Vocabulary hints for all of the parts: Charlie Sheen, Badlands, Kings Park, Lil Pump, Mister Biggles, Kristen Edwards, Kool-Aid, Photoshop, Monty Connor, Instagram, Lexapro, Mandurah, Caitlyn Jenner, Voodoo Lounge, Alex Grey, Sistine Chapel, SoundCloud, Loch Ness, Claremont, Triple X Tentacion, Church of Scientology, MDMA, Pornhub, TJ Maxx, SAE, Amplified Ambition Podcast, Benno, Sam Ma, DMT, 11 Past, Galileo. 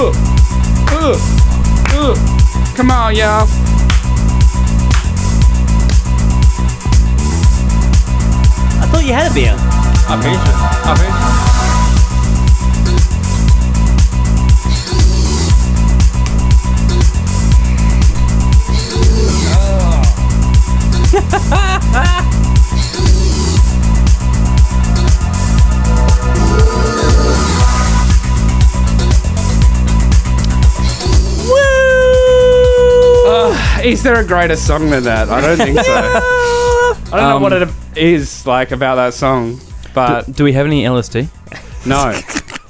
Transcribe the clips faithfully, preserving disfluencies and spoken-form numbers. Ugh. Ugh. Ugh. Come on, y'all. I thought you had a beer. I paid you. I paid you. Is there a greater song than that? I don't think so. I don't um, know what it is like about that song. But do, do we have any L S D? No.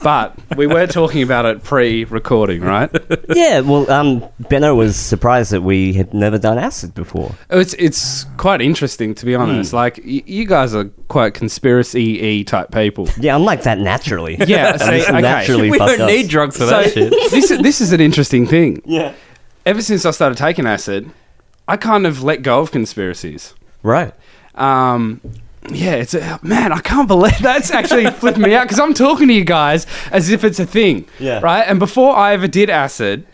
But we were talking about it pre-recording, right? Yeah, well, um, Benno was surprised that we had never done acid before. It's it's quite interesting, to be honest. Mm. Like, y- you guys are quite conspiracy-y type people. Yeah, I'm like that naturally. Yeah, so, okay. Naturally we don't us. need drugs for so, that shit. This, this is an interesting thing. Yeah. Ever since I started taking acid, I kind of let go of conspiracies. Right. Um... Yeah, it's a, man, I can't believe that's actually flipped me out because I'm talking to you guys as if it's a thing, yeah. Right? And before I ever did acid,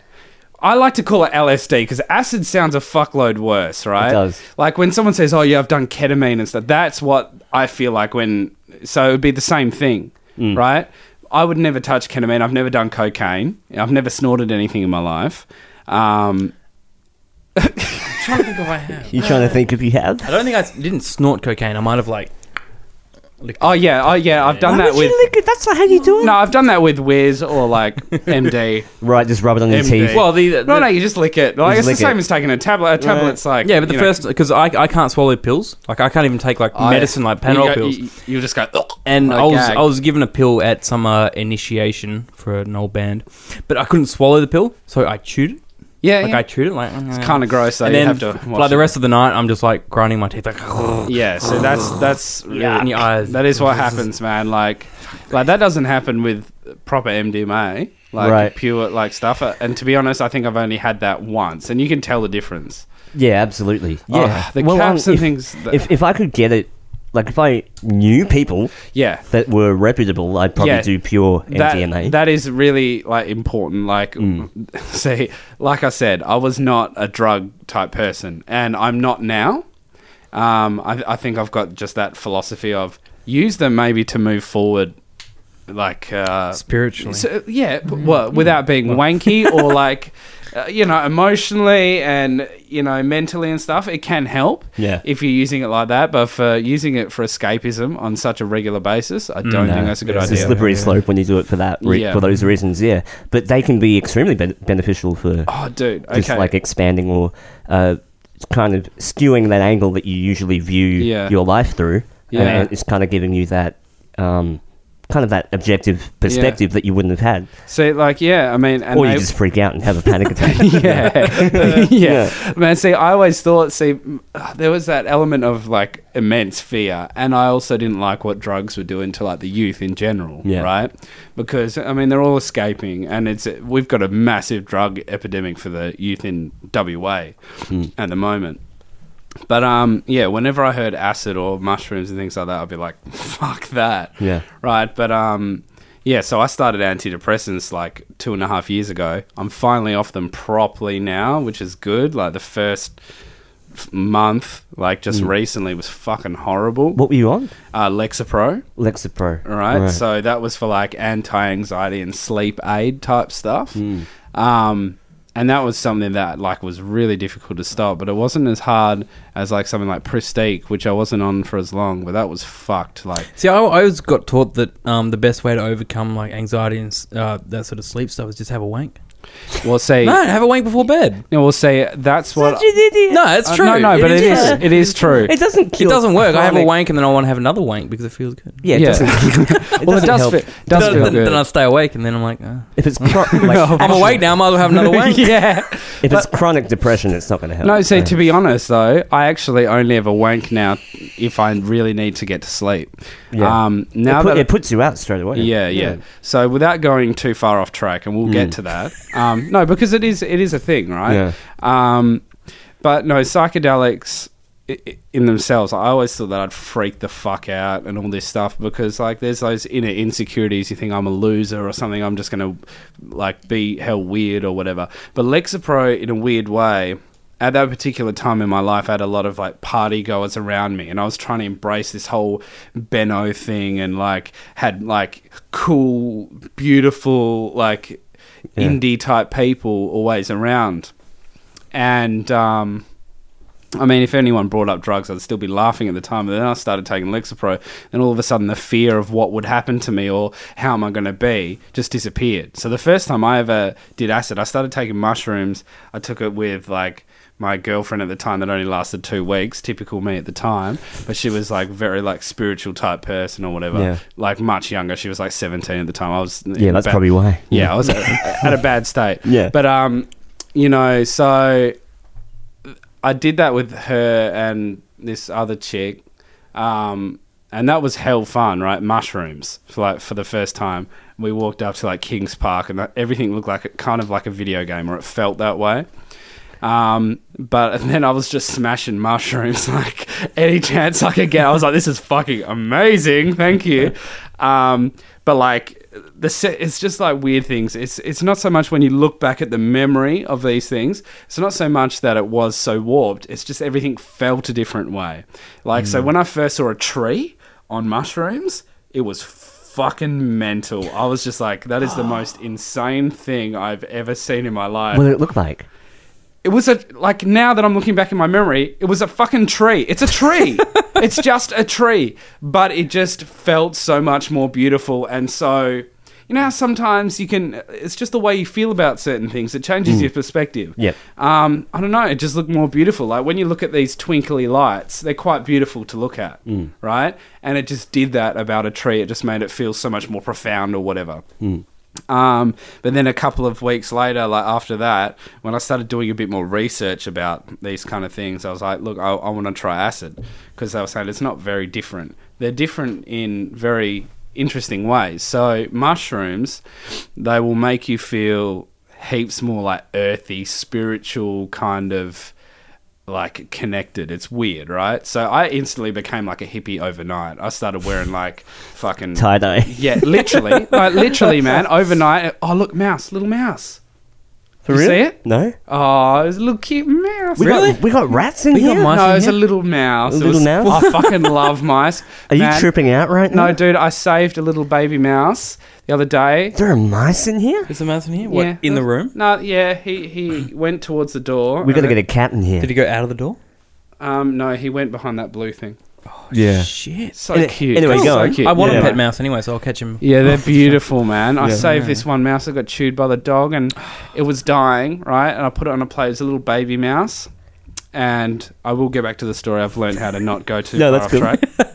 I like to call it L S D because acid sounds a fuckload worse, right? It does. Like when someone says, oh, yeah, I've done ketamine and stuff, that's what I feel like when... So, it would be the same thing, mm. right? I would never touch ketamine. I've never done cocaine. I've never snorted anything in my life. Um... I'm trying to think if I have. You trying to think if you have? I don't think I didn't snort cocaine. I might have like. Licked oh yeah, oh yeah. I've done Why that with. Lick That's not how you do it. No, I've done that with Wiz or like M D. Right, just rub it on your teeth. Well, the, the, no, no, you just lick it. Like it's the same it. as taking a tablet. A tablet's right. like yeah, but the first because I I can't swallow pills. Like I can't even take like I, medicine like Panadol you go, pills. You, you just go. Ugh. And I, I was I was given a pill at some uh, initiation for an old band, but I couldn't swallow the pill, so I chewed it. Yeah, like yeah. I chewed it like oh, it's yeah. kind of gross. So and you then, have to watch like it. The rest of the night, I'm just like grinding my teeth. Like yeah, so that's that's yeah. in your eyes. That is what happens, man. Like, like that doesn't happen with proper M D M A, like right. pure like stuff. And to be honest, I think I've only had that once, and you can tell the difference. Yeah, absolutely. Yeah, oh, the well, caps um, and if, things. That- if if I could get it. Like, if I knew people yeah. that were reputable, I'd probably yeah. do pure M D M A. That, that is really, like, important. Like, mm. see, like I said, I was not a drug-type person, and I'm not now. Um, I, I think I've got just that philosophy of use them maybe to move forward, like... Uh, Spiritually. So, yeah, mm. well, without being well. wanky or, like... Uh, you know, emotionally and, you know, mentally and stuff, it can help yeah. if you're using it like that. But for using it for escapism on such a regular basis, I don't no, think that's a good it's idea. It's a slippery yeah. slope when you do it for that re- yeah. for those reasons, yeah. But they can be extremely ben- beneficial for oh, dude. Okay. just, like, expanding or uh, kind of skewing that angle that you usually view yeah. your life through. Yeah. And it's kind of giving you that... Um, kind of that objective perspective yeah. that you wouldn't have had. So, like, yeah, I mean... And or you they... just freak out and have a panic attack. yeah. uh, yeah. Yeah. Man, see, I always thought, see, there was that element of, like, immense fear, and I also didn't like what drugs were doing to, like, the youth in general, yeah. right? Because, I mean, they're all escaping, and it's we've got a massive drug epidemic for the youth in W A mm. at the moment. But, um, yeah, whenever I heard acid or mushrooms and things like that, I'd be like, fuck that. Yeah. Right? But, um, yeah, so I started antidepressants like two and a half years ago. I'm finally off them properly now, which is good. Like, the first f- month, like, just mm. recently was fucking horrible. What were you on? Uh, Lexapro. Lexapro. All right? Right. So, that was for, like, anti-anxiety and sleep aid type stuff. Mm. Um... And that was something that, like, was really difficult to stop. But it wasn't as hard as, like, something like Pristique, which I wasn't on for as long. But that was fucked, like... See, I, I was got taught that um, the best way to overcome, like, anxiety and uh, that sort of sleep stuff is just have a wank. Well, say... no, have a wank before bed. Yeah, we'll say that's Such what... Such an idiot. No, it's true. Uh, no, no, but it is it is true. It doesn't kill... It doesn't work. I have a wank and then I want to have another wank because it feels good. Yeah, it yeah. doesn't... it well, doesn't it does, help. Fit, does no, feel then, good. Then I stay awake and then I'm like... Oh. If it's... Cro- like, I'm awake now, I might as well have another wank. yeah. If but, it's chronic depression, it's not going to help. No, see, so, to be honest, though, I actually only ever wank now if I really need to get to sleep. Yeah. Um, now it, put, that, it puts you out straight away. Yeah, yeah, yeah. So, without going too far off track, and we'll get to that... Um, no, because it is it is a thing, right? Yeah. Um, but no, psychedelics in themselves, I always thought that I'd freak the fuck out and all this stuff, because like there's those inner insecurities. You think I'm a loser or something, I'm just gonna like be hell weird or whatever. But Lexapro, in a weird way, at that particular time in my life, I had a lot of like party goers around me, and I was trying to embrace this whole Benno thing, and like had like cool, beautiful, like yeah. indie type people always around. And um I mean, if anyone brought up drugs, I'd still be laughing at the time. And then I started taking Lexapro, and all of a sudden the fear of what would happen to me or how am I going to be just disappeared. So the first time I ever did acid, I started taking mushrooms. I took it with like my girlfriend at the time that only lasted two weeks, typical me at the time. But she was like very like spiritual type person or whatever, yeah. like much younger. She was like seventeen at the time. I was Yeah, that's bad, probably why. Yeah, I was at, at a bad state. Yeah. But, um, you know, so... I did that with her and this other chick, um, and that was hell fun, right? Mushrooms, for like for the first time. We walked up to like Kings Park, and that, everything looked like a, kind of like a video game, or it felt that way. Um, but and then I was just smashing mushrooms like any chance I could get. I was like, "This is fucking amazing, thank you." Um, but like. The set, it's just like weird things. It's it's not so much when you look back at the memory of these things. It's not so much that it was so warped. It's just everything felt a different way. Like, mm. so when I first saw a tree on mushrooms, it was fucking mental. I was just like, that is the most insane thing I've ever seen in my life. What did it look like? It was a, like, now that I'm looking back in my memory, it was a fucking tree. It's a tree. It's just a tree. But it just felt so much more beautiful. And so, you know how sometimes you can, it's just the way you feel about certain things. It changes mm. your perspective. Yeah. Um, I don't know. It just looked more beautiful. Like, when you look at these twinkly lights, they're quite beautiful to look at, mm. right? And it just did that about a tree. It just made it feel so much more profound or whatever. Mm. Um, but then a couple of weeks later, like after that, when I started doing a bit more research about these kind of things, I was like, look, I, I want to try acid, because they were saying it's not very different. They're different in very interesting ways. So mushrooms, they will make you feel heaps more like earthy, spiritual kind of like connected. It's weird, right? So I instantly became like a hippie overnight. I started wearing like fucking tie-dye. Yeah, literally. Like literally, man. Overnight. Oh, look, mouse. Little mouse. For you real? See it? No. Oh, it was a little cute mouse. We really? Got, we got rats in we here? Got mice no, in it was here? A little mouse. A little mouse? I fucking love mice. Are man. You tripping out right now? No, dude, I saved a little baby mouse the other day. There are mice in here? Is there mice in here? What, yeah. in the room? No, yeah, he, he went towards the door. We've got to get a cat in here. Did he go out of the door? Um, No, he went behind that blue thing. Oh, yeah. Shit. So it, cute. Anyway, go. So cute. I want yeah. a pet mouse anyway, so I'll catch him. Yeah, they're beautiful, man. I yeah. saved yeah. this one mouse that got chewed by the dog, and it was dying, right? And I put it on a plate. It was a little baby mouse. And I will get back to the story. I've learned how to not go too no, far off track. Cool.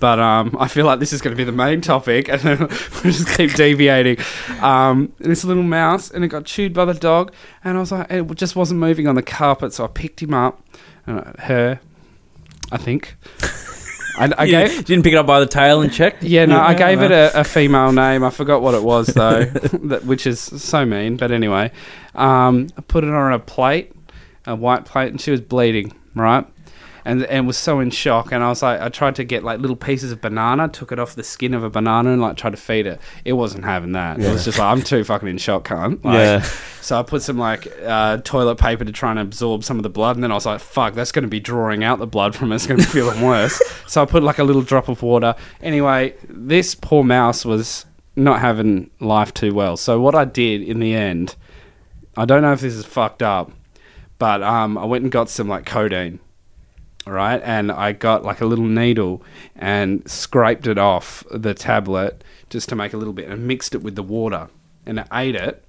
But um, I feel like this is going to be the main topic, and then we just keep deviating. Um, this little mouse, and it got chewed by the dog, and I was like, it just wasn't moving on the carpet, so I picked him up, and I, her... I think. I, I yeah, gave, you didn't pick it up by the tail and check? Yeah, no, yeah, I gave no. it a, a female name. I forgot what it was, though, that, which is so mean. But anyway, um, I put it on a plate, a white plate, and she was bleeding, right? And and was so in shock. And I was like, I tried to get like little pieces of banana, took it off the skin of a banana, and like tried to feed it. It wasn't having that. Yeah. It was just like, I'm too fucking in shock, cunt. Like, yeah. So I put some like uh, toilet paper to try and absorb some of the blood. And then I was like, fuck, that's going to be drawing out the blood from it. It's going to be feeling worse. So I put like a little drop of water. Anyway, this poor mouse was not having life too well. So what I did in the end, I don't know if this is fucked up, but um, I went and got some like codeine. Right, and I got like a little needle and scraped it off the tablet just to make a little bit, and mixed it with the water, and it ate it,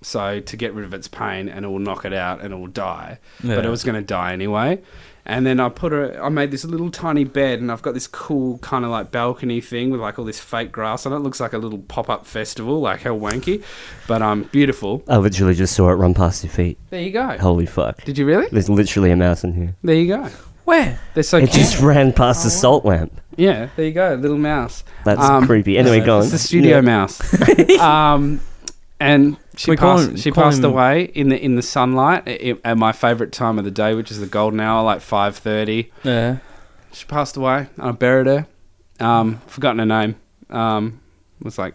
so to get rid of its pain, and it will knock it out and it will die. Yeah. But it was going to die anyway. And then I put her, I made this little tiny bed, and I've got this cool kind of like balcony thing with like all this fake grass on it. It looks like a little pop-up festival, like hell wanky, but um, beautiful. I literally just saw it run past your feet. There you go. Holy fuck. Did you really? There's literally a mouse in here. There you go. Where? They're so it cute. Just ran past the salt lamp. Yeah, there you go, little mouse. That's um, creepy. Anyway, go on. It's the studio yeah. mouse. um, And she passed, him, she passed away in the in the sunlight it, at my favourite time of the day, which is the golden hour, like five thirty. Yeah. She passed away and I buried her. Um, forgotten her name. Um, it was like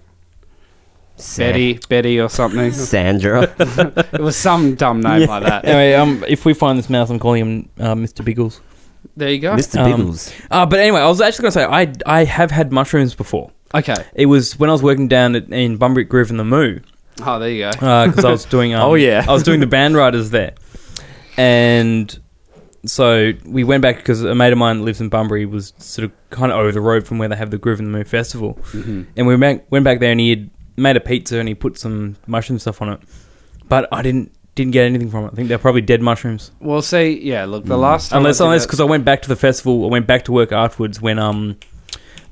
Sa- Betty Betty or something. Sandra. It was some dumb name yeah. like that. Anyway, um, if we find this mouse, I'm calling him uh, Mister Biggles. There you go. Mister Biggles. Um, uh, but anyway, I was actually going to say, I, I have had mushrooms before. Okay. It was when I was working down at, in Bunbury, Groovin the Moo. Oh, there you go. Because uh, I was doing... Um, oh, yeah. I was doing the band riders there. And so we went back because a mate of mine that lives in Bunbury was sort of kind of over the road from where they have the Groovin' the Moo Festival. Mm-hmm. And we went back there and he had made a pizza and he put some mushroom stuff on it. But I didn't didn't get anything from it. I think they're probably dead mushrooms. Well, see, yeah, look, the mm. last time... Unless, unless, because I went back to the festival, I went back to work afterwards when um,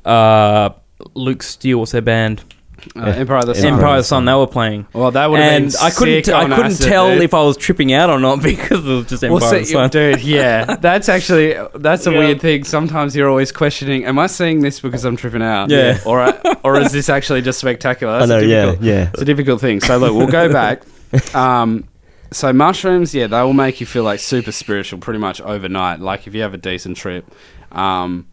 uh, Luke Steele was their band... Uh, yeah. Empire of the Sun. Empire of the Sun, they were playing. Well, that would have and been I couldn't, sick I couldn't acid, tell dude. If I was tripping out or not because it was just Empire well, so, of the Sun. Dude, yeah. That's actually, that's a yeah. weird thing. Sometimes you're always questioning, am I seeing this because I'm tripping out? Yeah. Or or is this actually just spectacular? That's I know, yeah, yeah. It's a difficult thing. So, look, we'll go back. Um, so, mushrooms, yeah, they will make you feel like super spiritual pretty much overnight. Like, if you have a decent trip. Um...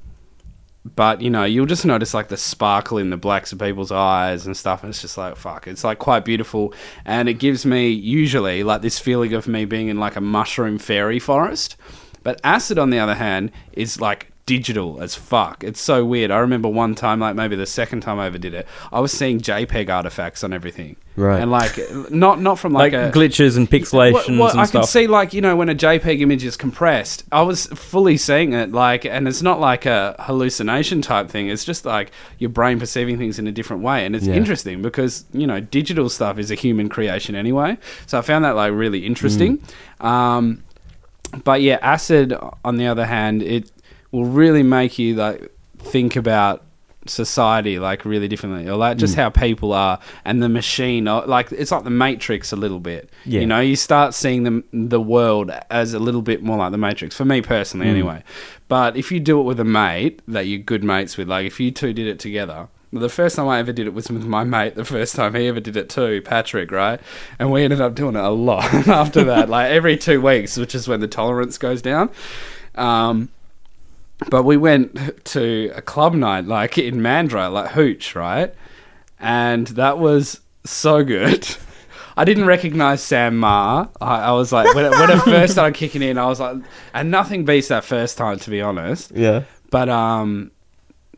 But, you know, you'll just notice, like, the sparkle in the blacks of people's eyes and stuff. And it's just like, fuck, it's, like, quite beautiful. And it gives me, usually, like, this feeling of me being in, like, a mushroom fairy forest. But acid, on the other hand, is, like, digital as fuck. It's so weird. I remember one time, like, maybe the second time I ever did it, I was seeing JPEG artifacts on everything. Right. And, like, not not from, like, like a... glitches and pixelations well, well, and I stuff. I could see, like, you know, when a JPEG image is compressed, I was fully seeing it, like, and it's not like a hallucination type thing. It's just, like, your brain perceiving things in a different way. And it's yeah. interesting because, you know, digital stuff is a human creation anyway. So I found that, like, really interesting. Mm. Um, but, yeah, acid, on the other hand, it will really make you, like, think about society, like, really differently, or like just mm. how people are and the machine, like it's like the Matrix a little bit. Yeah. You know, you start seeing the the world as a little bit more like the Matrix, for me personally mm. anyway. But if you do it with a mate that you're good mates with, like if you two did it together, the first time I ever did it was with my mate, the first time he ever did it too, Patrick, right? And we ended up doing it a lot after that, like every two weeks, which is when the tolerance goes down. Um, But we went to a club night, like, in Mandurah, like Hooch, right? And that was so good. I didn't recognise Sam Ma. I, I was like, when it, when it first started kicking in, I was like... And nothing beats that first time, to be honest. Yeah. But, um...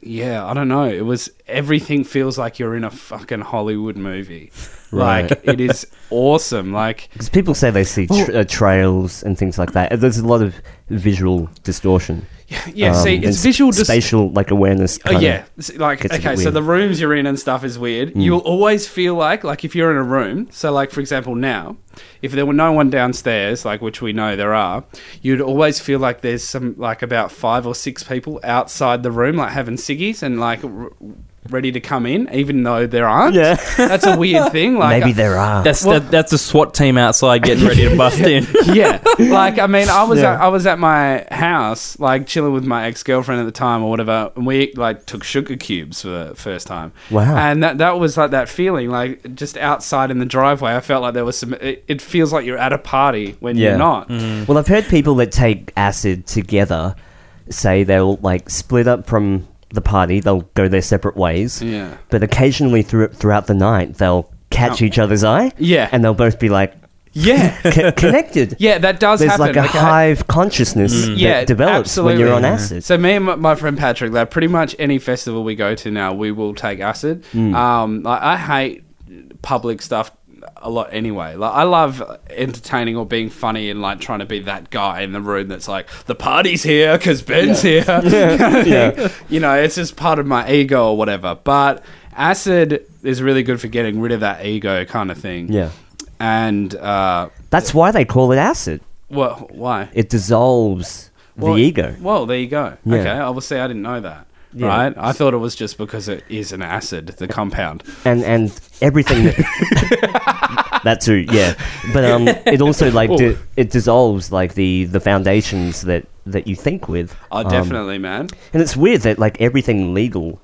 yeah, I don't know. It was... Everything feels like you're in a fucking Hollywood movie. Right. Like, it is awesome. Like... Because people say they see tra- oh. trails and things like that. There's a lot of visual distortion. Yeah, um, see, it's visual... Dis- spatial, like, awareness. Oh, yeah. Like, okay, so the rooms you're in and stuff is weird. Mm. You'll always feel like, like, if you're in a room... So, like, for example, now, if there were no one downstairs, like, which we know there are, you'd always feel like there's some, like, about five or six people outside the room, like, having ciggies and, like... R- ready to come in, even though there aren't. Yeah. That's a weird thing. Like, maybe there are. That's well, that, that's a SWAT team outside getting ready to bust in. Yeah. Like, I mean, I was yeah. at, I was at my house, like, chilling with my ex-girlfriend at the time or whatever, and we, like, took sugar cubes for the first time. Wow. And that, that was, like, that feeling, like, just outside in the driveway, I felt like there was some... It, it feels like you're at a party when yeah. you're not. Mm. Well, I've heard people that take acid together say they'll, like, split up from... the party, they'll go their separate ways. Yeah. But occasionally through, throughout the night, they'll catch oh. each other's eye. Yeah. And they'll both be like... Yeah. C- connected. Yeah, that does There's happen. There's like a okay. hive consciousness mm. that yeah, develops absolutely. When you're on acid. So me and my friend Patrick, like pretty much any festival we go to now, we will take acid. Mm. Um, like I hate public stuff a lot anyway. Like I love entertaining or being funny and like trying to be that guy in the room that's like, the party's here because Ben's yeah. here. Yeah. yeah. You know, it's just part of my ego or whatever. But acid is really good for getting rid of that ego kind of thing. Yeah. And uh, that's why they call it acid. Well, why? It dissolves well, the ego. Well, there you go. Yeah. Okay. Obviously, I didn't know that. Yeah. Right, I thought it was just because it is an acid, the compound, and and everything that, that too, yeah. But um, it also like di- it dissolves like the, the foundations that, that you think with. Oh, definitely, um, man. And it's weird that like everything legal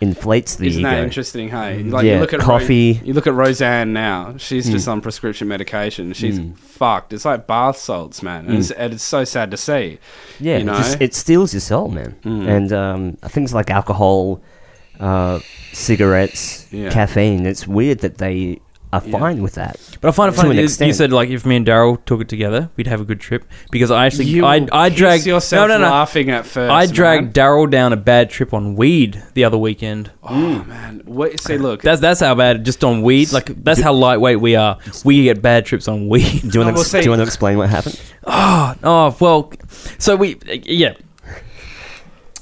Inflates the Isn't ego. Isn't that interesting, hey? Like, yeah, you look at coffee. Ro- you look at Roseanne now. She's mm. just on prescription medication. She's mm. fucked. It's like bath salts, man. And, mm. it's, and it's so sad to see. Yeah, you know? it, just, it steals your soul, man. Mm. And um, things like alcohol, uh, cigarettes, yeah. caffeine. It's weird that they are fine yeah. with that. But I find it funny. You said, like, if me and Daryl took it together, we'd have a good trip. Because I actually... You I, I dragged, yourself no, no, no. laughing at first, I dragged Daryl down a bad trip on weed the other weekend. Oh, mm. man. What, see, look. That's that's how bad, just on weed. Like, that's how lightweight we are. We get bad trips on weed. Do you want, oh, we'll to, do you want to explain what happened? Oh, oh well... So, we... Yeah.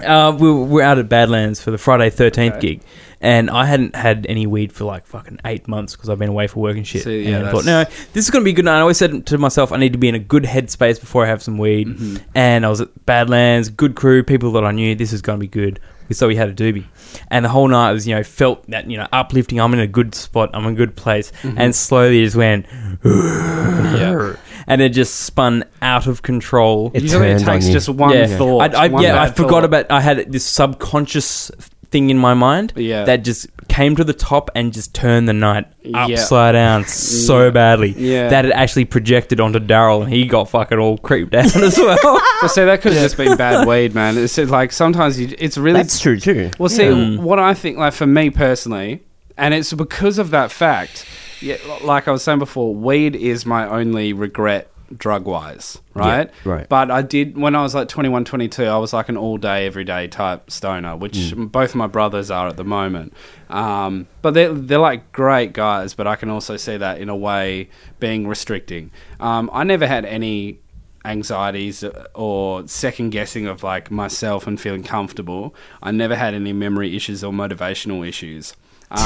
Uh, we were out at Badlands for the Friday thirteenth okay. gig. And I hadn't had any weed for like fucking eight months because I've been away for work and shit. So, yeah, and I thought, no, this is going to be a good night. I always said to myself, I need to be in a good headspace before I have some weed. Mm-hmm. And I was at Badlands, good crew, people that I knew. This is going to be good. So we had a doobie. And the whole night was, you know, felt that, you know, uplifting. I'm in a good spot. I'm in a good place. Mm-hmm. And slowly it just went... yeah. And it just spun out of control. It Usually it takes just one yeah. thought. I, I, one yeah, I forgot thought. about... I had this subconscious... thing in my mind yeah. that just came to the top and just turned the night upside yeah. down so yeah. badly yeah. that it actually projected onto Daryl and he got fucking all creeped out as well. Well, see, that could have just been bad weed, man. It's like sometimes you, it's really... That's true too. Well, see, yeah. what I think, like for me personally, and it's because of that fact, yeah, like I was saying before, weed is my only regret drug-wise, right? Yeah, right. But I did, when I was like twenty-one, twenty-two, I was like an all-day, everyday type stoner, which mm. both my brothers are at the moment. Um, but they're, they're like great guys, but I can also see that in a way being restricting. Um, I never had any anxieties or second-guessing of like myself and feeling comfortable. I never had any memory issues or motivational issues.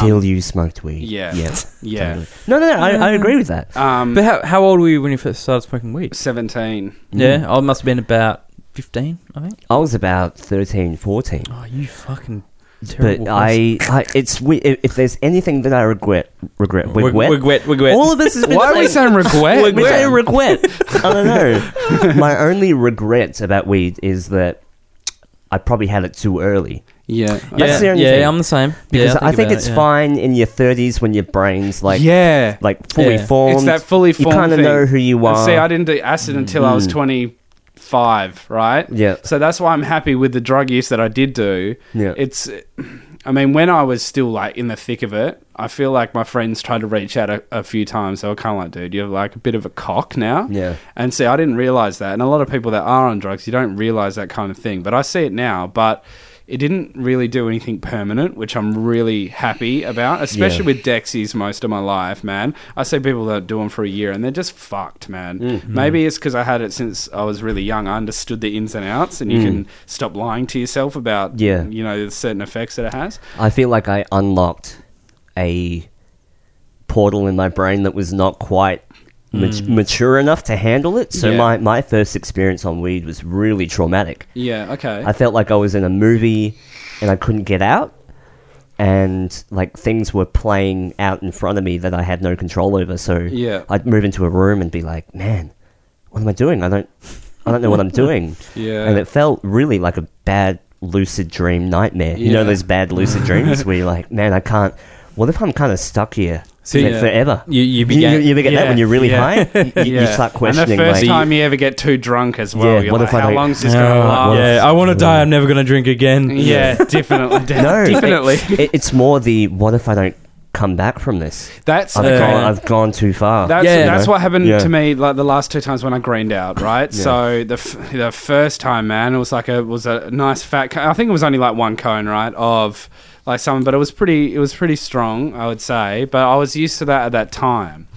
Till um, you smoked weed. Yeah. Yeah. yeah. Totally. No, no, no. I, I agree with that. Um, but how, how old were you when you first started smoking weed? seventeen. Yeah. Mm. I must have been about fifteen, I think. I was about thirteen, fourteen. Oh, you fucking terrible. But I, I, it's we, if there's anything that I regret, regret, regret, regret, regret. All of this is... Why are we saying regret? We're saying regret. I don't know. My only regret about weed is that I probably had it too early. Yeah, that's yeah, the yeah, yeah, I'm the same. Because yeah, I think, I think it's it, yeah. fine in your thirties when your brain's like, yeah, like fully yeah. formed. It's that fully formed. You kind of know who you are. And see, I didn't do acid mm. until I was twenty-five, right? Yeah. So that's why I'm happy with the drug use that I did do. Yeah. It's, I mean, when I was still like in the thick of it, I feel like my friends tried to reach out a, a few times. They were kind of like, dude, you're like a bit of a cock now. Yeah. And see, I didn't realize that. And a lot of people that are on drugs, you don't realize that kind of thing. But I see it now. But it didn't really do anything permanent, which I'm really happy about, especially yeah. with Dexys most of my life, man. I see people that do them for a year and they're just fucked, man. Mm-hmm. Maybe it's because I had it since I was really young. I understood the ins and outs, and you mm. can stop lying to yourself about, yeah. you know, the certain effects that it has. I feel like I unlocked a portal in my brain that was not quite Mm. mature enough to handle it. So yeah. my, my first experience on weed was really traumatic. Yeah, okay. I felt like I was in a movie and I couldn't get out, and like things were playing out in front of me that I had no control over. So yeah. I'd move into a room and be like, man, what am I doing? I don't I don't know what I'm doing. Yeah. And it felt really like a bad lucid dream nightmare. Yeah. You know those bad lucid dreams where you're like, man, I can't, what if I'm kind of stuck here? So yeah. forever. You, you begin you, you, you yeah. that when you're really yeah. high. You, yeah. you start questioning. And the first like, time you ever get too drunk as well, yeah, you're what like, if how long's this going to last? Yeah, I want to die. I'm never going to drink again. Yeah, yeah. definitely. De- no, definitely. It, it, it's more the what if I don't come back from this? That's I've, okay. gone, I've gone too far. That's, yeah, that's you know? what happened yeah. to me like the last two times when I greened out. Right. yeah. So the f- the first time, man, it was like a it was a nice fat. Co- I think it was only like one cone, right? Of Like someone, but it was pretty. It was pretty strong, I would say. But I was used to that at that time.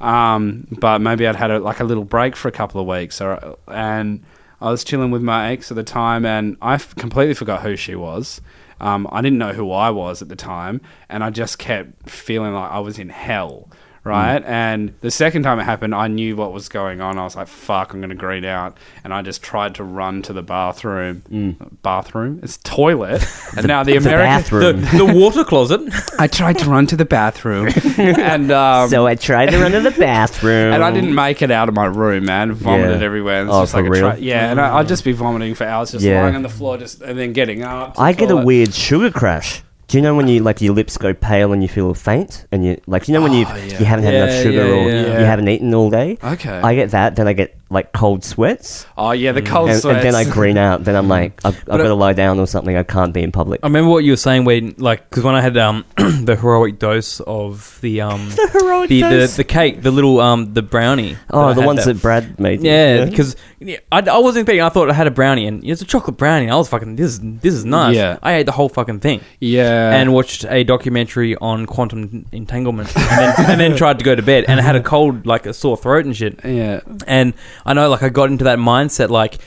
Um, but maybe I'd had a, like a little break for a couple of weeks, or, and I was chilling with my ex at the time, and I f- completely forgot who she was. Um, I didn't know who I was at the time, and I just kept feeling like I was in hell. Right, mm. and the second time it happened, I knew what was going on. I was like, "Fuck, I'm going to green out," and I just tried to run to the bathroom. Mm. Bathroom? It's toilet. And the, now the American, the, the water closet. I tried to run to the bathroom, and um, so I tried to run to the bathroom, and I didn't make it out of my room. Man, vomited yeah. everywhere. It's oh, just for like real? A tri- yeah, and I, I'd just be vomiting for hours, just yeah. lying on the floor, just and then getting up. I get a weird sugar crash. Do you know when you like your lips go pale and you feel faint and you like you know when you oh, yeah. you haven't had yeah, enough sugar yeah, yeah. or yeah. you haven't eaten all day? Okay, I get that. Then I get like cold sweats. Oh yeah, the cold and, sweats. And then I green out. Then I'm like, I've, I've got to lie down or something. I can't be in public. I remember what you were saying when like because when I had um the heroic dose of the um the heroic the, dose the, the cake the little um the brownie. Oh, the ones that, that Brad made. Yeah, because yeah. I, I wasn't thinking. I thought I had a brownie and it's a chocolate brownie. And I was fucking this. This is nice. Yeah. I ate the whole fucking thing. Yeah. And watched a documentary on quantum entanglement and then, and then tried to go to bed and I had a cold, like a sore throat and shit. Yeah. And I know, like, I got into that mindset, like,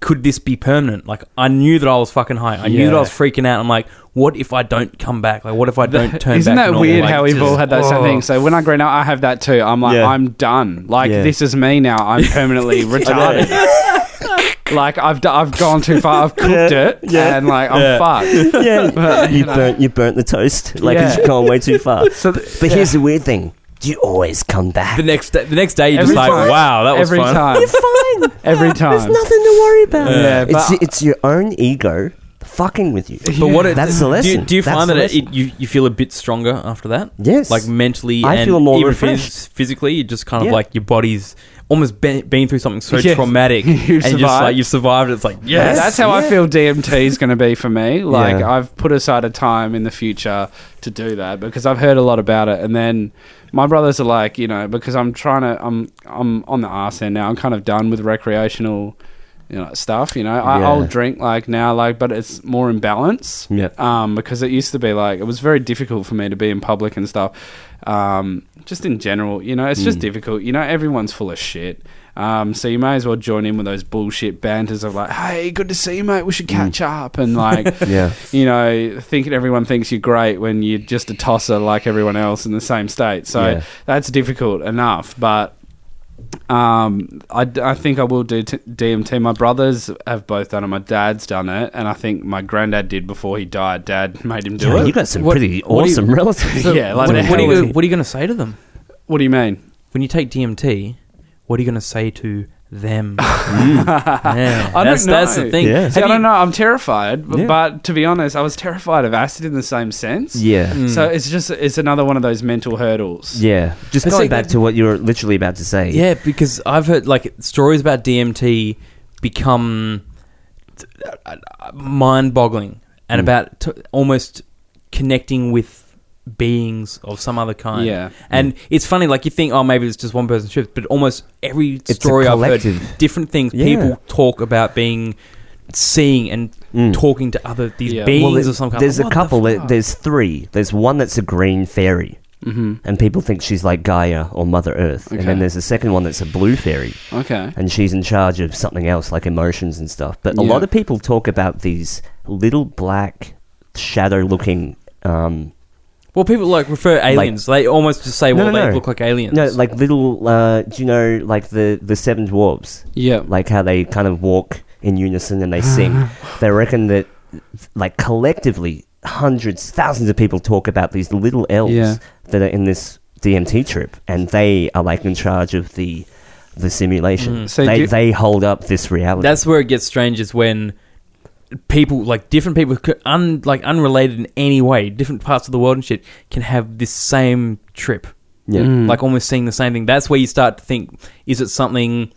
could this be permanent? Like, I knew that I was fucking high. I yeah. knew that I was freaking out. I'm like, what if I don't come back? Like, what if I don't turn Isn't back? Isn't that weird like, how we've just, all had that oh. same thing? So when I grown up, I have that too. I'm like, yeah. I'm done. Like, yeah. this is me now. I'm permanently retarded. Like, I've d- I've gone too far. I've cooked yeah, it, yeah, and like I'm yeah. fucked. Yeah, but, you, you know. burnt you burnt the toast. Like yeah. you've gone way too far. So th- but yeah. here's the weird thing: you always come back the next day. The next day, you're every just time. Like, wow, that was every fun. Time. You're fine. Every time, there's nothing to worry about. Yeah, it's it's your own ego fucking with you. But what it, that's the lesson. Do you, do you find that it, it, you you feel a bit stronger after that? Yes, like mentally I and feel more even phys- physically. You just kind of yeah. like your body's. Almost been, been through something so yes. traumatic you and survived. Just like you survived. It's like yes, that's how yeah. I feel D M T is going to be for me. Like yeah. I've put aside a time in the future to do that because I've heard a lot about it. And then my brothers are like, you know, because I'm trying to, I'm I'm on the arse end now. I'm kind of done with recreational, you know, stuff. You know, I, yeah. I'll drink like now, like, but it's more in balance. Yeah. Um, because it used to be like it was very difficult for me to be in public and stuff. Um. Just in general, you know, it's just mm. difficult. You know, everyone's full of shit. Um, so you may as well join in with those bullshit banters of like, hey, good to see you, mate. We should catch mm. up. And like, yeah. you know, thinking everyone thinks you're great when you're just a tosser like everyone else in the same state. So yeah. that's difficult enough. But um, I, I think I will do t- D M T. My brothers have both done it. My dad's done it. And I think my granddad did before he died. Dad made him do yeah, it. You got some what, pretty what awesome you, relatives. So yeah. Like what, what, are you, what are you going to say to them? What do you mean? When you take D M T, what are you going to say to them? mm. yeah, I that's, don't know. That's the thing. Yeah. See, I don't know. I'm terrified. But, yeah. but to be honest, I was terrified of acid in the same sense. Yeah. Mm. So it's just, it's another one of those mental hurdles. Yeah. Just going like, back to what you were literally about to say. Yeah, because I've heard like stories about D M T become mind-boggling and mm. about t- almost connecting with beings of some other kind. Yeah. And yeah. it's funny, like you think, oh, maybe it's just one person's trip, but almost every it's story I've heard, different things yeah. people talk about being seeing and mm. talking to other these yeah. beings well, of some kind. There's like, a couple. The there's three. There's one that's a green fairy, mm-hmm. and people think she's like Gaia or Mother Earth. Okay. And then there's a second one that's a blue fairy. Okay. And she's in charge of something else, like emotions and stuff. But a yeah. lot of people talk about these little black shadow-looking. Um, Well, people, like, refer aliens. Like, they almost just say, well, no, no, they no. look like aliens. No, like little, uh, do you know, like the, the seven dwarves? Yeah. Like how they kind of walk in unison and they sing. They reckon that, like, collectively, hundreds, thousands of people talk about these little elves yeah. that are in this D M T trip. And they are, like, in charge of the the simulation. Mm. So they, you- they hold up this reality. That's where it gets strange is when... people, like, different people, un, like, unrelated in any way, different parts of the world and shit, can have this same trip. Yeah. Mm. Like, almost seeing the same thing. That's where you start to think, is it something,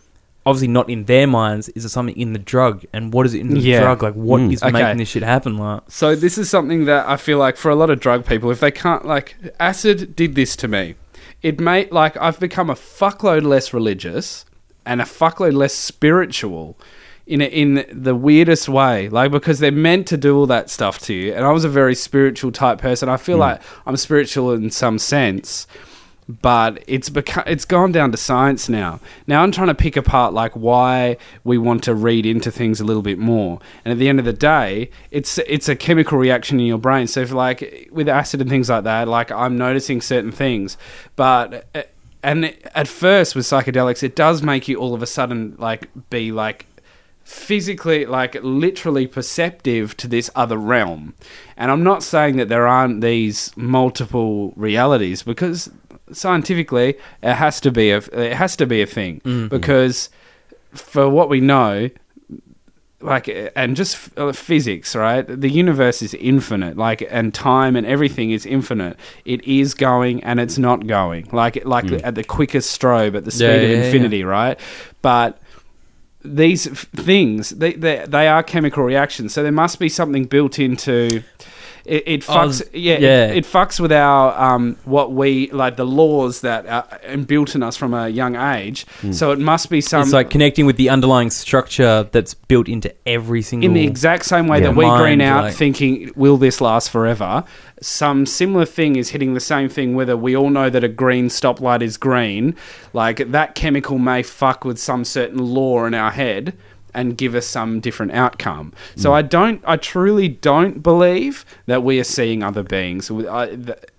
obviously not in their minds, is it something in the drug? And what is it in the yeah. drug? Like, what mm. is okay. making this shit happen? Like, so, this is something that I feel like for a lot of drug people, if they can't, like, acid did this to me. It made, like, I've become a fuckload less religious and a fuckload less spiritual in a, in the weirdest way, like, because they're meant to do all that stuff to you. And I was a very spiritual type person. I feel mm. like I'm spiritual in some sense, but it's beca- it's gone down to science now. Now I'm trying to pick apart, like, why we want to read into things a little bit more. And at the end of the day, it's it's a chemical reaction in your brain. So if, like, with acid and things like that, like, I'm noticing certain things, but... And at first with psychedelics, it does make you all of a sudden, like, be, like... physically, like, literally perceptive to this other realm. And I'm not saying that there aren't these multiple realities, because scientifically it has to be a it has to be a thing, mm-hmm. because for what we know, like, and just physics, right? The universe is infinite, like, and time and everything is infinite. It is going and it's not going, like, like mm. at the quickest strobe, at the speed yeah, yeah, of infinity, yeah. right? But these f- things, they, they they are chemical reactions, so there must be something built into. It, it fucks, oh, yeah. yeah. It, it fucks with our um, what we like the laws that are built in us from a young age. Mm. So it must be some. It's like connecting with the underlying structure that's built into every single. In the exact same way yeah, that we mind, green out, like, thinking, "Will this last forever?" Some similar thing is hitting the same thing. Whether we all know that a green stoplight is green, like that chemical may fuck with some certain law in our head and give us some different outcome. So mm. I don't, I truly don't believe that we are seeing other beings.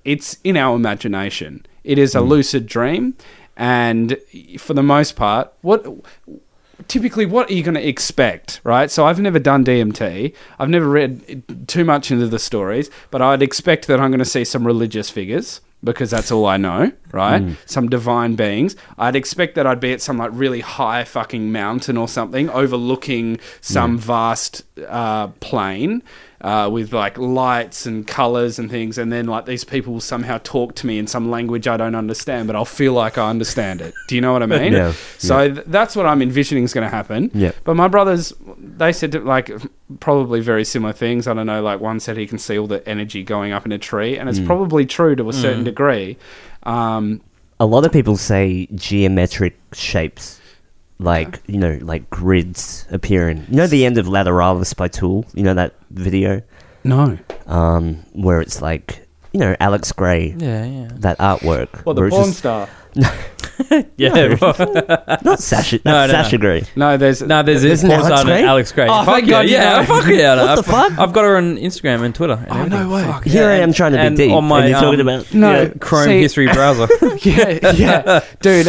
It's in our imagination. It is a mm. lucid dream, and for the most part, what typically what are you going to expect, right? So I've never done D M T. I've never read too much into the stories, but I'd expect that I'm going to see some religious figures, because that's all I know, right? Mm. Some divine beings. I'd expect that I'd be at some like really high fucking mountain or something, overlooking some mm. vast uh, plain uh, with like lights and colours and things, and then like these people will somehow talk to me in some language I don't understand, but I'll feel like I understand it. Do you know what I mean? yeah. So yeah. Th- that's what I'm envisioning is going to happen. Yeah. But my brothers, they said to, like, probably very similar things. I don't know, like one said he can see all the energy going up in a tree, and it's mm. probably true to a certain mm. degree. Um, a lot of people say geometric shapes, like, yeah. you know, like grids appearing. You know the end of Lateralus by Tool? You know that video? No. Um, where it's like, you know, Alex Grey. Yeah, yeah. That artwork. Well, the porn just... star. yeah, no, well. not Sasha. Not no, Sasha no. Grey. No, there's no, there's this Alex Grey. Alex Grey. Oh, fuck yeah, yeah, yeah. Fuck yeah. What I've, the fuck? I've got her on Instagram and Twitter. And oh everything. No way. Fuck, Here yeah. I am trying to be and deep. On my, and you're um, talking about no yeah, Chrome see, history browser. yeah, yeah, dude.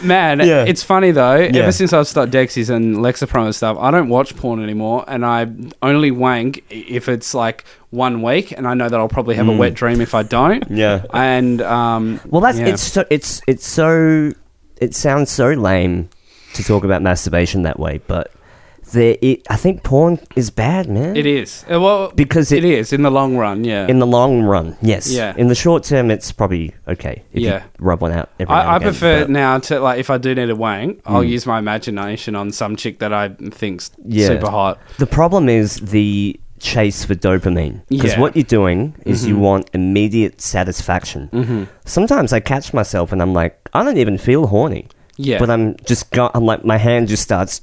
Man, yeah. It's funny though. Yeah. Ever since I've started Dexys and Lexapro and stuff, I don't watch porn anymore, and I only wank if it's like one week, and I know that I'll probably have mm. a wet dream if I don't. Yeah, and um, well, that's yeah. it's so, it's it's so it sounds so lame to talk about masturbation that way, but the it, I think porn is bad, man. It is well because it, it is in the long run. Yeah, in the long run, yes. Yeah, in the short term, it's probably okay. If yeah, you rub one out. Every I, now I again, prefer but... now to like if I do need a wank, mm. I'll use my imagination on some chick that I think's yeah. super hot. The problem is the chase for dopamine, because yeah. what you're doing is mm-hmm. you want immediate satisfaction. Mm-hmm. Sometimes I catch myself and I'm like, I don't even feel horny. Yeah, but I'm just go- I'm like my hand just starts.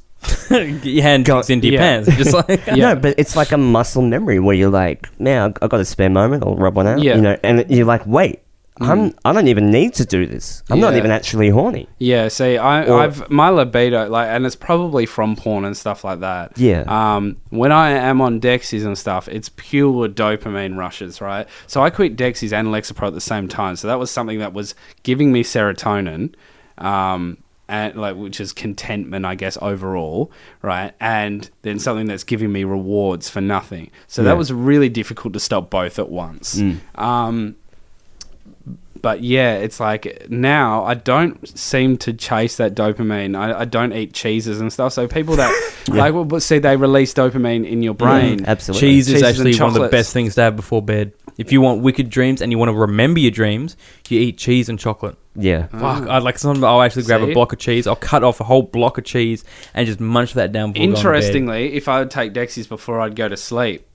Your hand goes into your yeah. pants. Just like, yeah. No, but it's like a muscle memory where you're like, man, I've got a spare moment. I'll rub one out. Yeah. You know, and you're like, wait, mm. I'm, I don't even need to do this. I'm yeah. not even actually horny. Yeah, see, I, or, I've my libido, like, and it's probably from porn and stuff like that. Yeah. Um, when I am on Dexys and stuff, it's pure dopamine rushes, right? So I quit Dexys and Lexapro at the same time. So that was something that was giving me serotonin. Um... And like, which is contentment, I guess, overall, right? And then something that's giving me rewards for nothing. So yeah. that was really difficult to stop both at once. Mm. Um, but yeah, it's like now I don't seem to chase that dopamine. I, I don't eat cheeses and stuff. So people that yeah. like, well, see, they release dopamine in your brain. Mm, absolutely, cheese is actually one of the best things to have before bed. If you want wicked dreams and you want to remember your dreams, you eat cheese and chocolate. Yeah. Fuck, I'd like some. I'll actually grab See? a block of cheese. I'll cut off a whole block of cheese and just munch that down. Interestingly, if I would take Dexys before I'd go to sleep,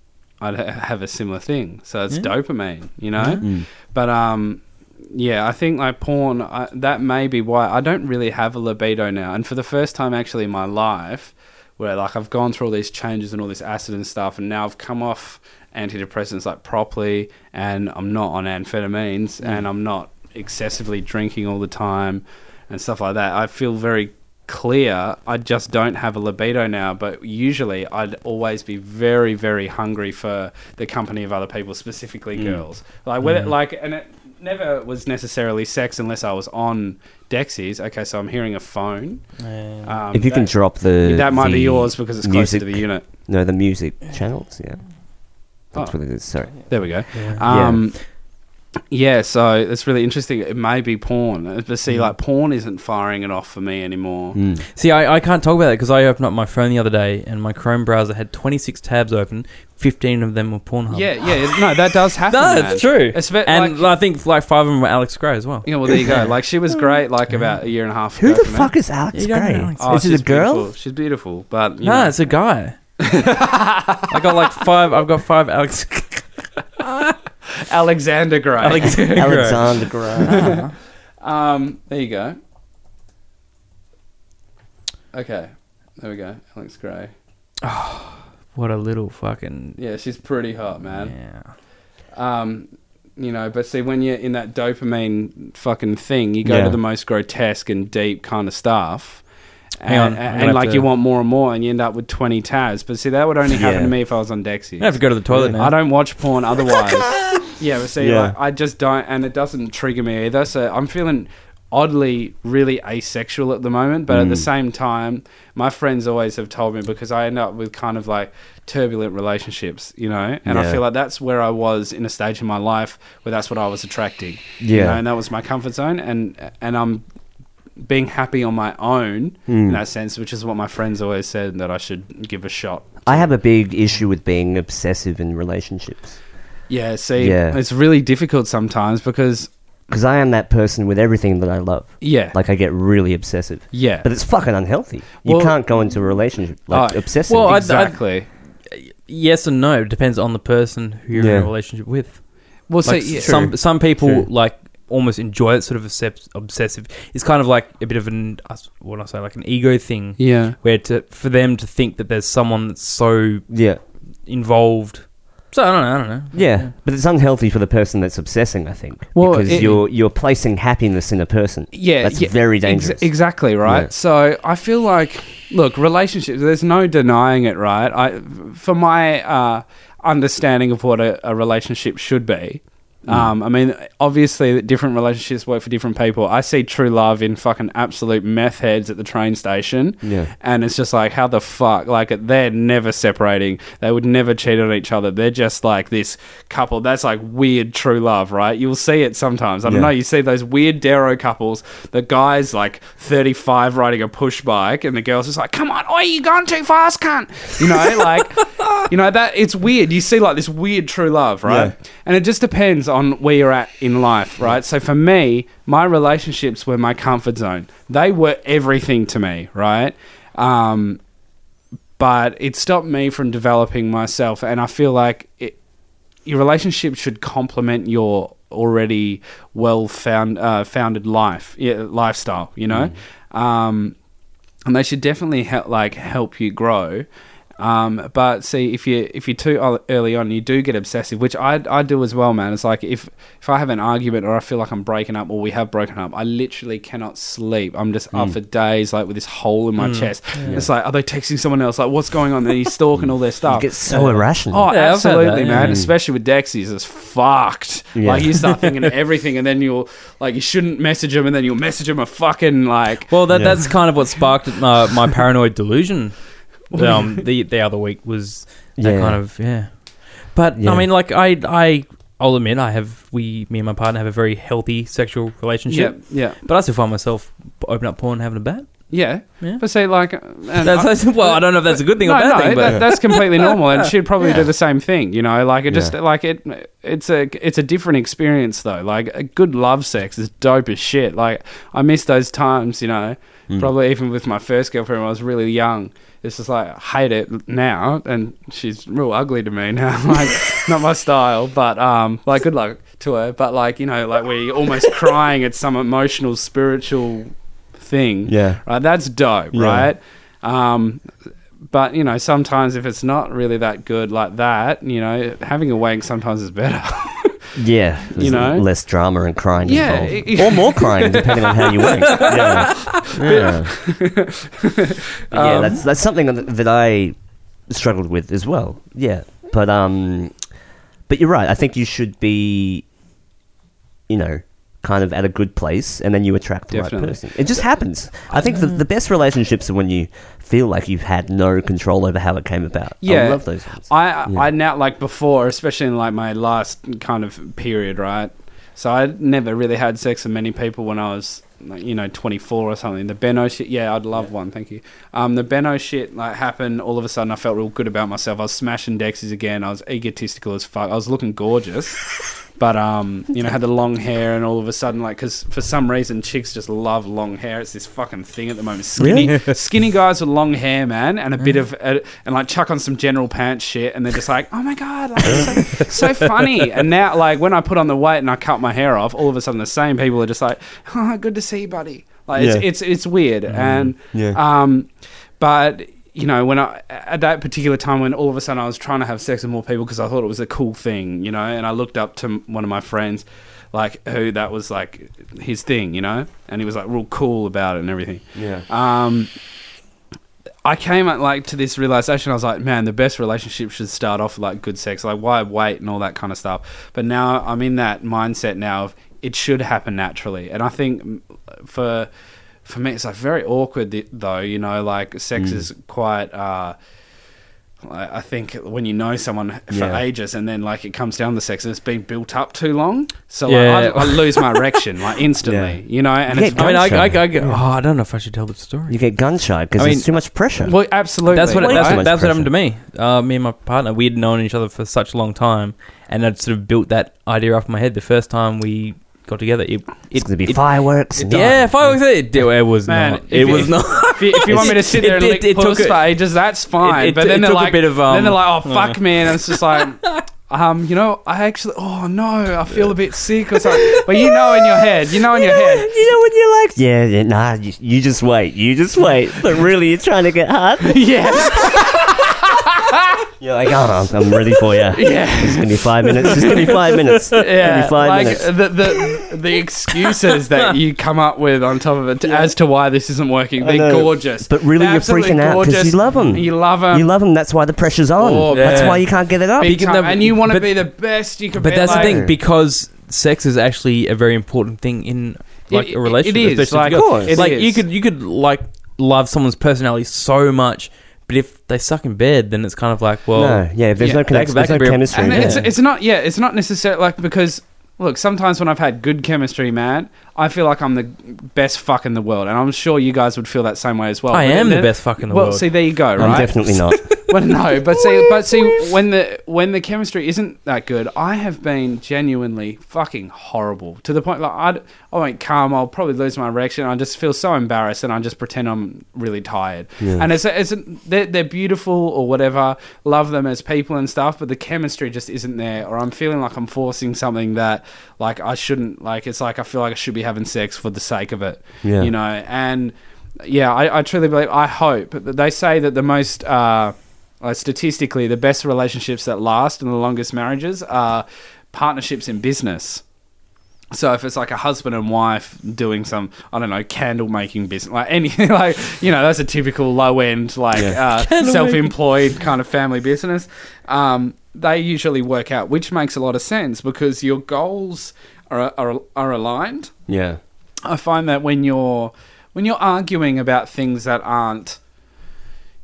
I'd have a similar thing. So it's yeah. dopamine, you know? Mm-hmm. But, um... yeah, I think like porn, I, that may be why I don't really have a libido now. And for the first time actually in my life, where like I've gone through all these changes and all this acid and stuff, and now I've come off antidepressants like properly, and I'm not on amphetamines, mm. and I'm not excessively drinking all the time and stuff like that. I feel very clear. I just don't have a libido now, but usually I'd always be very, very hungry for the company of other people, specifically mm. girls. Like, whether, mm. like, and it never was necessarily sex unless I was on Dexys. Okay, so I'm hearing a phone. Um, um, if you that, can drop the... That might the be yours because it's closer music, to the unit. No, the music channels, yeah. That's oh. what it is, sorry. There we go. Yeah. Um, yeah. Yeah, so it's really interesting. It may be porn, but see, mm. like porn isn't firing it off for me anymore. Mm. See, I, I can't talk about it because I opened up my phone the other day and my Chrome browser had twenty-six tabs open. fifteen of them were Pornhub. Yeah, yeah, no, that does happen. No, that's true. Bit, and like, I think like five of them were Alex Grey as well. Yeah, well, there you go. Like she was great, like about a year and a half ago. Who the fuck is Alex Grey? Oh, is it a girl? Beautiful. She's beautiful, but you no, know. It's a guy. I got like five. I've got five Alex. Alexander Grey. Alexander Grey. Alexander Grey. um, there you go. Okay, there we go. Alex Grey. Oh, what a little fucking. Yeah, she's pretty hot, man. Yeah. Um, you know, but see, when you're in that dopamine fucking thing, you go yeah. to the most grotesque and deep kind of stuff. And, on, and, and like to... you want more and more, and you end up with twenty tabs. But see, that would only happen yeah. to me if I was on Dexys. I have to go to the toilet yeah. now. I don't watch porn otherwise. yeah, but see, yeah. Like, I just don't, and it doesn't trigger me either. So I'm feeling oddly really asexual at the moment. But mm. at the same time, my friends always have told me because I end up with kind of like turbulent relationships, you know. And yeah. I feel like that's where I was in a stage in my life where that's what I was attracting. Yeah, you know? And that was my comfort zone, and and I'm. being happy on my own mm. in that sense, which is what my friends always said that I should give a shot to. I have a big issue with being obsessive in relationships. Yeah, see, yeah. it's really difficult sometimes because... Because I am that person with everything that I love. Yeah. Like, I get really obsessive. Yeah. But it's fucking unhealthy. Well, you can't go into a relationship like uh, obsessive. Well, exactly. I'd, I'd, yes and no. It depends on the person who you're yeah. in a relationship with. Well, like, see, yeah. some, some people, true. like... almost enjoy it, sort of obsessive. It's kind of like a bit of an, what do I say, like an ego thing. Yeah. Where to, for them to think that there's someone that's so yeah. involved. So, I don't know, I don't know. Yeah, yeah. But it's unhealthy for the person that's obsessing, I think. Well, because it, you're you're placing happiness in a person. Yeah. That's yeah, very dangerous. Ex- exactly, right? Yeah. So, I feel like, look, relationships, there's no denying it, right? I, for my uh, understanding of what a, a relationship should be, Yeah. Um, I mean, obviously, different relationships work for different people. I see true love in fucking absolute meth heads at the train station. Yeah. And it's just like, how the fuck? Like, they're never separating. They would never cheat on each other. They're just like this couple. That's like weird true love, right? You'll see it sometimes. I don't yeah. know. You see those weird Dero couples. The guy's like thirty-five riding a push bike, and the girl's just like, come on, oi, you going too fast, cunt. You know, like, you know, that it's weird. You see like this weird true love, right? Yeah. And it just depends on where you're at in life, right? So for me, my relationships were my comfort zone. They were everything to me, right? Um, but it stopped me from developing myself, and I feel like it, your relationship should complement your already well found uh, founded life yeah, lifestyle, you know. Mm. Um, and they should definitely he- like help you grow. Um, but see, if you if you're too early on, you do get obsessive, which I I do as well, man. It's like if if I have an argument or I feel like I'm breaking up or we have broken up, I literally cannot sleep. I'm just mm. up for days, like with this hole in my mm. chest. Yeah. It's like, are they texting someone else? Like, what's going on? Then he's stalking all their stuff. You get so uh, irrational. Oh, yeah, absolutely, that, man. Yeah. Especially with Dexys, it's fucked. Yeah. Like you start thinking of everything, and then you'll like you shouldn't message them, and then you'll message them a fucking like. Well, that yeah. that's kind of what sparked uh, my paranoid delusion. um, the the other week was that yeah. kind of yeah, but yeah. I mean, like I I I'll admit I have we me and my partner have a very healthy sexual relationship. Yeah, yeah. But I still find myself opening up porn and having a bat. Yeah, yeah. But say like, and that's, I, well, I don't know if that's a good thing no, or bad no, thing, but that, that's completely normal, and she'd probably yeah. do the same thing. You know, like it just yeah. like it. It's a it's a different experience though. Like a good love sex is dope as shit. Like I miss those times. You know, mm. probably even with my first girlfriend when I was really young. It's just like, I hate it now, and she's real ugly to me now. Like, not my style, but, um, like, good luck to her. But, like, you know, like, we're almost crying at some emotional, spiritual thing. Yeah. Right? That's dope, yeah. right? Um, but, you know, sometimes if it's not really that good like that, you know, having a wank sometimes is better. Yeah, you know, less drama and crying yeah, involved, it, or more crying depending on how you wank. Yeah, yeah. But yeah um, that's that's something that I struggled with as well. Yeah, but um, but you're right. I think you should be, you know, kind of at a good place, and then you attract the definitely. right person. It just happens. I think the, the best relationships are when you feel like you've had no control over how it came about. Yeah, I love those ones. I, yeah. I now, like before, especially in like my last kind of period, right? So I never really had sex with many people when I was, like, you know, twenty-four or something. The Benno shit, yeah, I'd love yeah. one, thank you. Um, the Benno shit, like, happened. All of a sudden, I felt real good about myself. I was smashing Dexys again. I was egotistical as fuck. I was looking gorgeous. But, um, you know, had the long hair, and all of a sudden, like, because for some reason, chicks just love long hair. It's this fucking thing at the moment. Skinny really? skinny guys with long hair, man, and a bit of, uh, and, like, chuck on some general pants shit, and they're just like, oh, my God, like, it's so, so funny. And now, like, when I put on the weight and I cut my hair off, all of a sudden the same people are just like, oh, good to see you, buddy. Like, yeah. it's, it's it's weird. Mm. And, yeah. um, but... you know, when I, at that particular time when all of a sudden I was trying to have sex with more people because I thought it was a cool thing, you know, and I looked up to one of my friends, like, who that was, like, his thing, you know, and he was, like, real cool about it and everything. Yeah. Um, I came, at, like, to this realisation. I was like, man, the best relationship should start off with, like, good sex. Like, why wait and all that kind of stuff? But now I'm in that mindset now of it should happen naturally. And I think for... for me, it's like very awkward though, you know, like sex mm. is quite, uh, I think when you know someone for yeah. ages and then like it comes down to sex and it's been built up too long. So yeah. like, I, I lose my erection like instantly, yeah. you know, and you it's, I mean, I, I, I get, oh, I don't know if I should tell the story. You get gun shy because I mean, there's too much pressure. Well, absolutely. That's what, well, that's, that's, that's what happened to me. Uh, me and my partner, we'd known each other for such a long time and I'd sort of built that idea off my head the first time we... got together. It, it, it's going to be it, fireworks. It, yeah, fireworks. It, it was Man, not. It was if, not. If you, if you want me to sit there and lick puss for ages, that's fine. It, it, but then they're like, a bit of, um, then they're like, oh fuck, yeah. man. And it's just like, um, you know, I actually, oh no, I feel a bit sick or something. But you know, in your head, you know, in your head, you know, when you're like, yeah, yeah nah, you, you just wait, you just wait. But really, you're trying to get hard. yeah. You're like, oh, no, I'm ready for you. Yeah. It's going to be five minutes. It's going to be five minutes. Yeah. It's going to be five like minutes. The, the, the excuses that you come up with on top of it to, yeah. as to why this isn't working, they're know, gorgeous. But really, they're you're freaking out because you love them. You love them. You love them. That's why the pressure's on. Oh, yeah. That's why you can't get it up. Time, and you want to be the best you can be. But that's like, the thing, because sex is actually a very important thing in like it, a relationship. It is. Like, of course. It like, is. You could, you could like love someone's personality so much. But if they suck in bed, then it's kind of like, well... No, yeah, there's yeah, no connection, there's no chemistry. And yeah. it's, it's not, yeah, it's not necessarily, like, because, look, sometimes when I've had good chemistry, man, I feel like I'm the best fuck in the world. And I'm sure you guys would feel that same way as well. I but am the best fuck in the well, world. Well, see, there you go, right? I'm definitely not. Well, no, but see, but see, when the when the chemistry isn't that good, I have been genuinely fucking horrible to the point like I'd, I won't come. I'll probably lose my erection. I just feel so embarrassed, and I just pretend I'm really tired. Yeah. And it's it's they're, they're beautiful or whatever. Love them as people and stuff, but the chemistry just isn't there. Or I'm feeling like I'm forcing something that like I shouldn't. Like it's like I feel like I should be having sex for the sake of it. Yeah. You know. And yeah, I, I truly believe. I hope that they say that the most. Uh, Uh, statistically, the best relationships that last and the longest marriages are partnerships in business. So if it's like a husband and wife doing some, I don't know, candle making business, like anything, like, you know, that's a typical low end, like yeah. uh, self-employed kind of family business. Um, they usually work out, which makes a lot of sense because your goals are are, are aligned. Yeah, I find that when you're when you're arguing about things that aren't.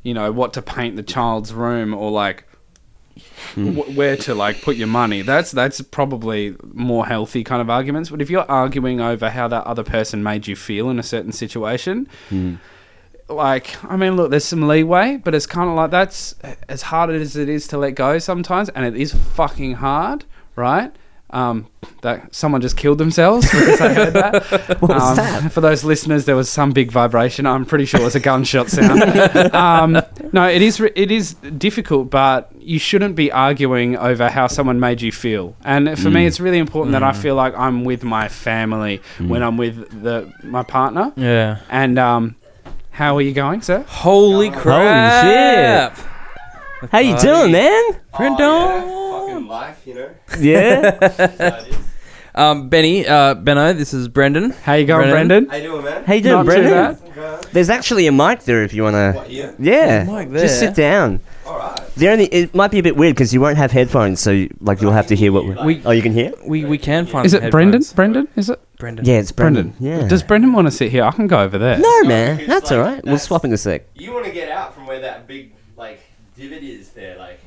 You know, what to paint the child's room or, like, mm. w- where to, like, put your money. That's that's probably more healthy kind of arguments. But if you're arguing over how that other person made you feel in a certain situation, mm. like, I mean, look, there's some leeway, but it's kind of like that's as hard as it is to let go sometimes, and it is fucking hard, right? Um, that someone just killed themselves because I heard that. What was um, that? For those listeners, there was some big vibration. I'm pretty sure it was a gunshot sound. um, no, it is it is difficult, but you shouldn't be arguing over how someone made you feel. And for mm. me, it's really important mm. that I feel like I'm with my family mm. when I'm with the my partner. Yeah. And um, how are you going, sir? Holy oh, crap! Holy shit! How party. You doing, man? Brendo. Oh, yeah. Fucking life, you know. Yeah. um, Benny, uh, Benno, this is Brendan. How you going, Brendan? Brendan? How you doing, man? How you doing, Not Brendan? There's actually a mic there if you want to. Yeah. Yeah. Mic there. Just sit down. All right. The only it might be a bit weird because you won't have headphones, so like you'll have to hear what we. we oh, you can hear. We we can find. Is it Brendan? Brendan? Is it? Brendan. Yeah, it's Brendan. Brendan. Yeah. Does Brendan want to sit here? I can go over there. No, no man. That's like, all right. That's, we'll swap in a sec. You want to get out from where that big like. It is there, like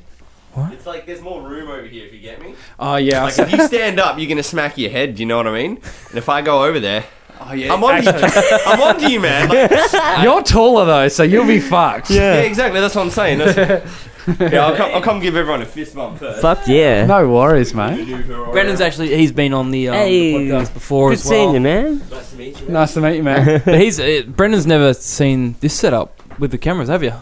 What? It's like there's more room over here, if you get me. Oh, uh, yeah. Like, if you stand up, you're going to smack your head, do you know what I mean? And if I go over there... Oh, yeah, I'm, on you. I'm on to you, man. Like, you're taller, though, so you'll be fucked. Yeah, yeah, exactly. That's what I'm saying. That's... Yeah, I'll come, I'll come give everyone a fist bump first. Fuck yeah. No worries, mate. Brendan's actually, he's been on the, um, hey, the podcast before as well. Good seeing you, man. Nice to meet you, man. Nice to meet you, man. But he's, uh, Brendan's never seen this setup with the cameras, have you?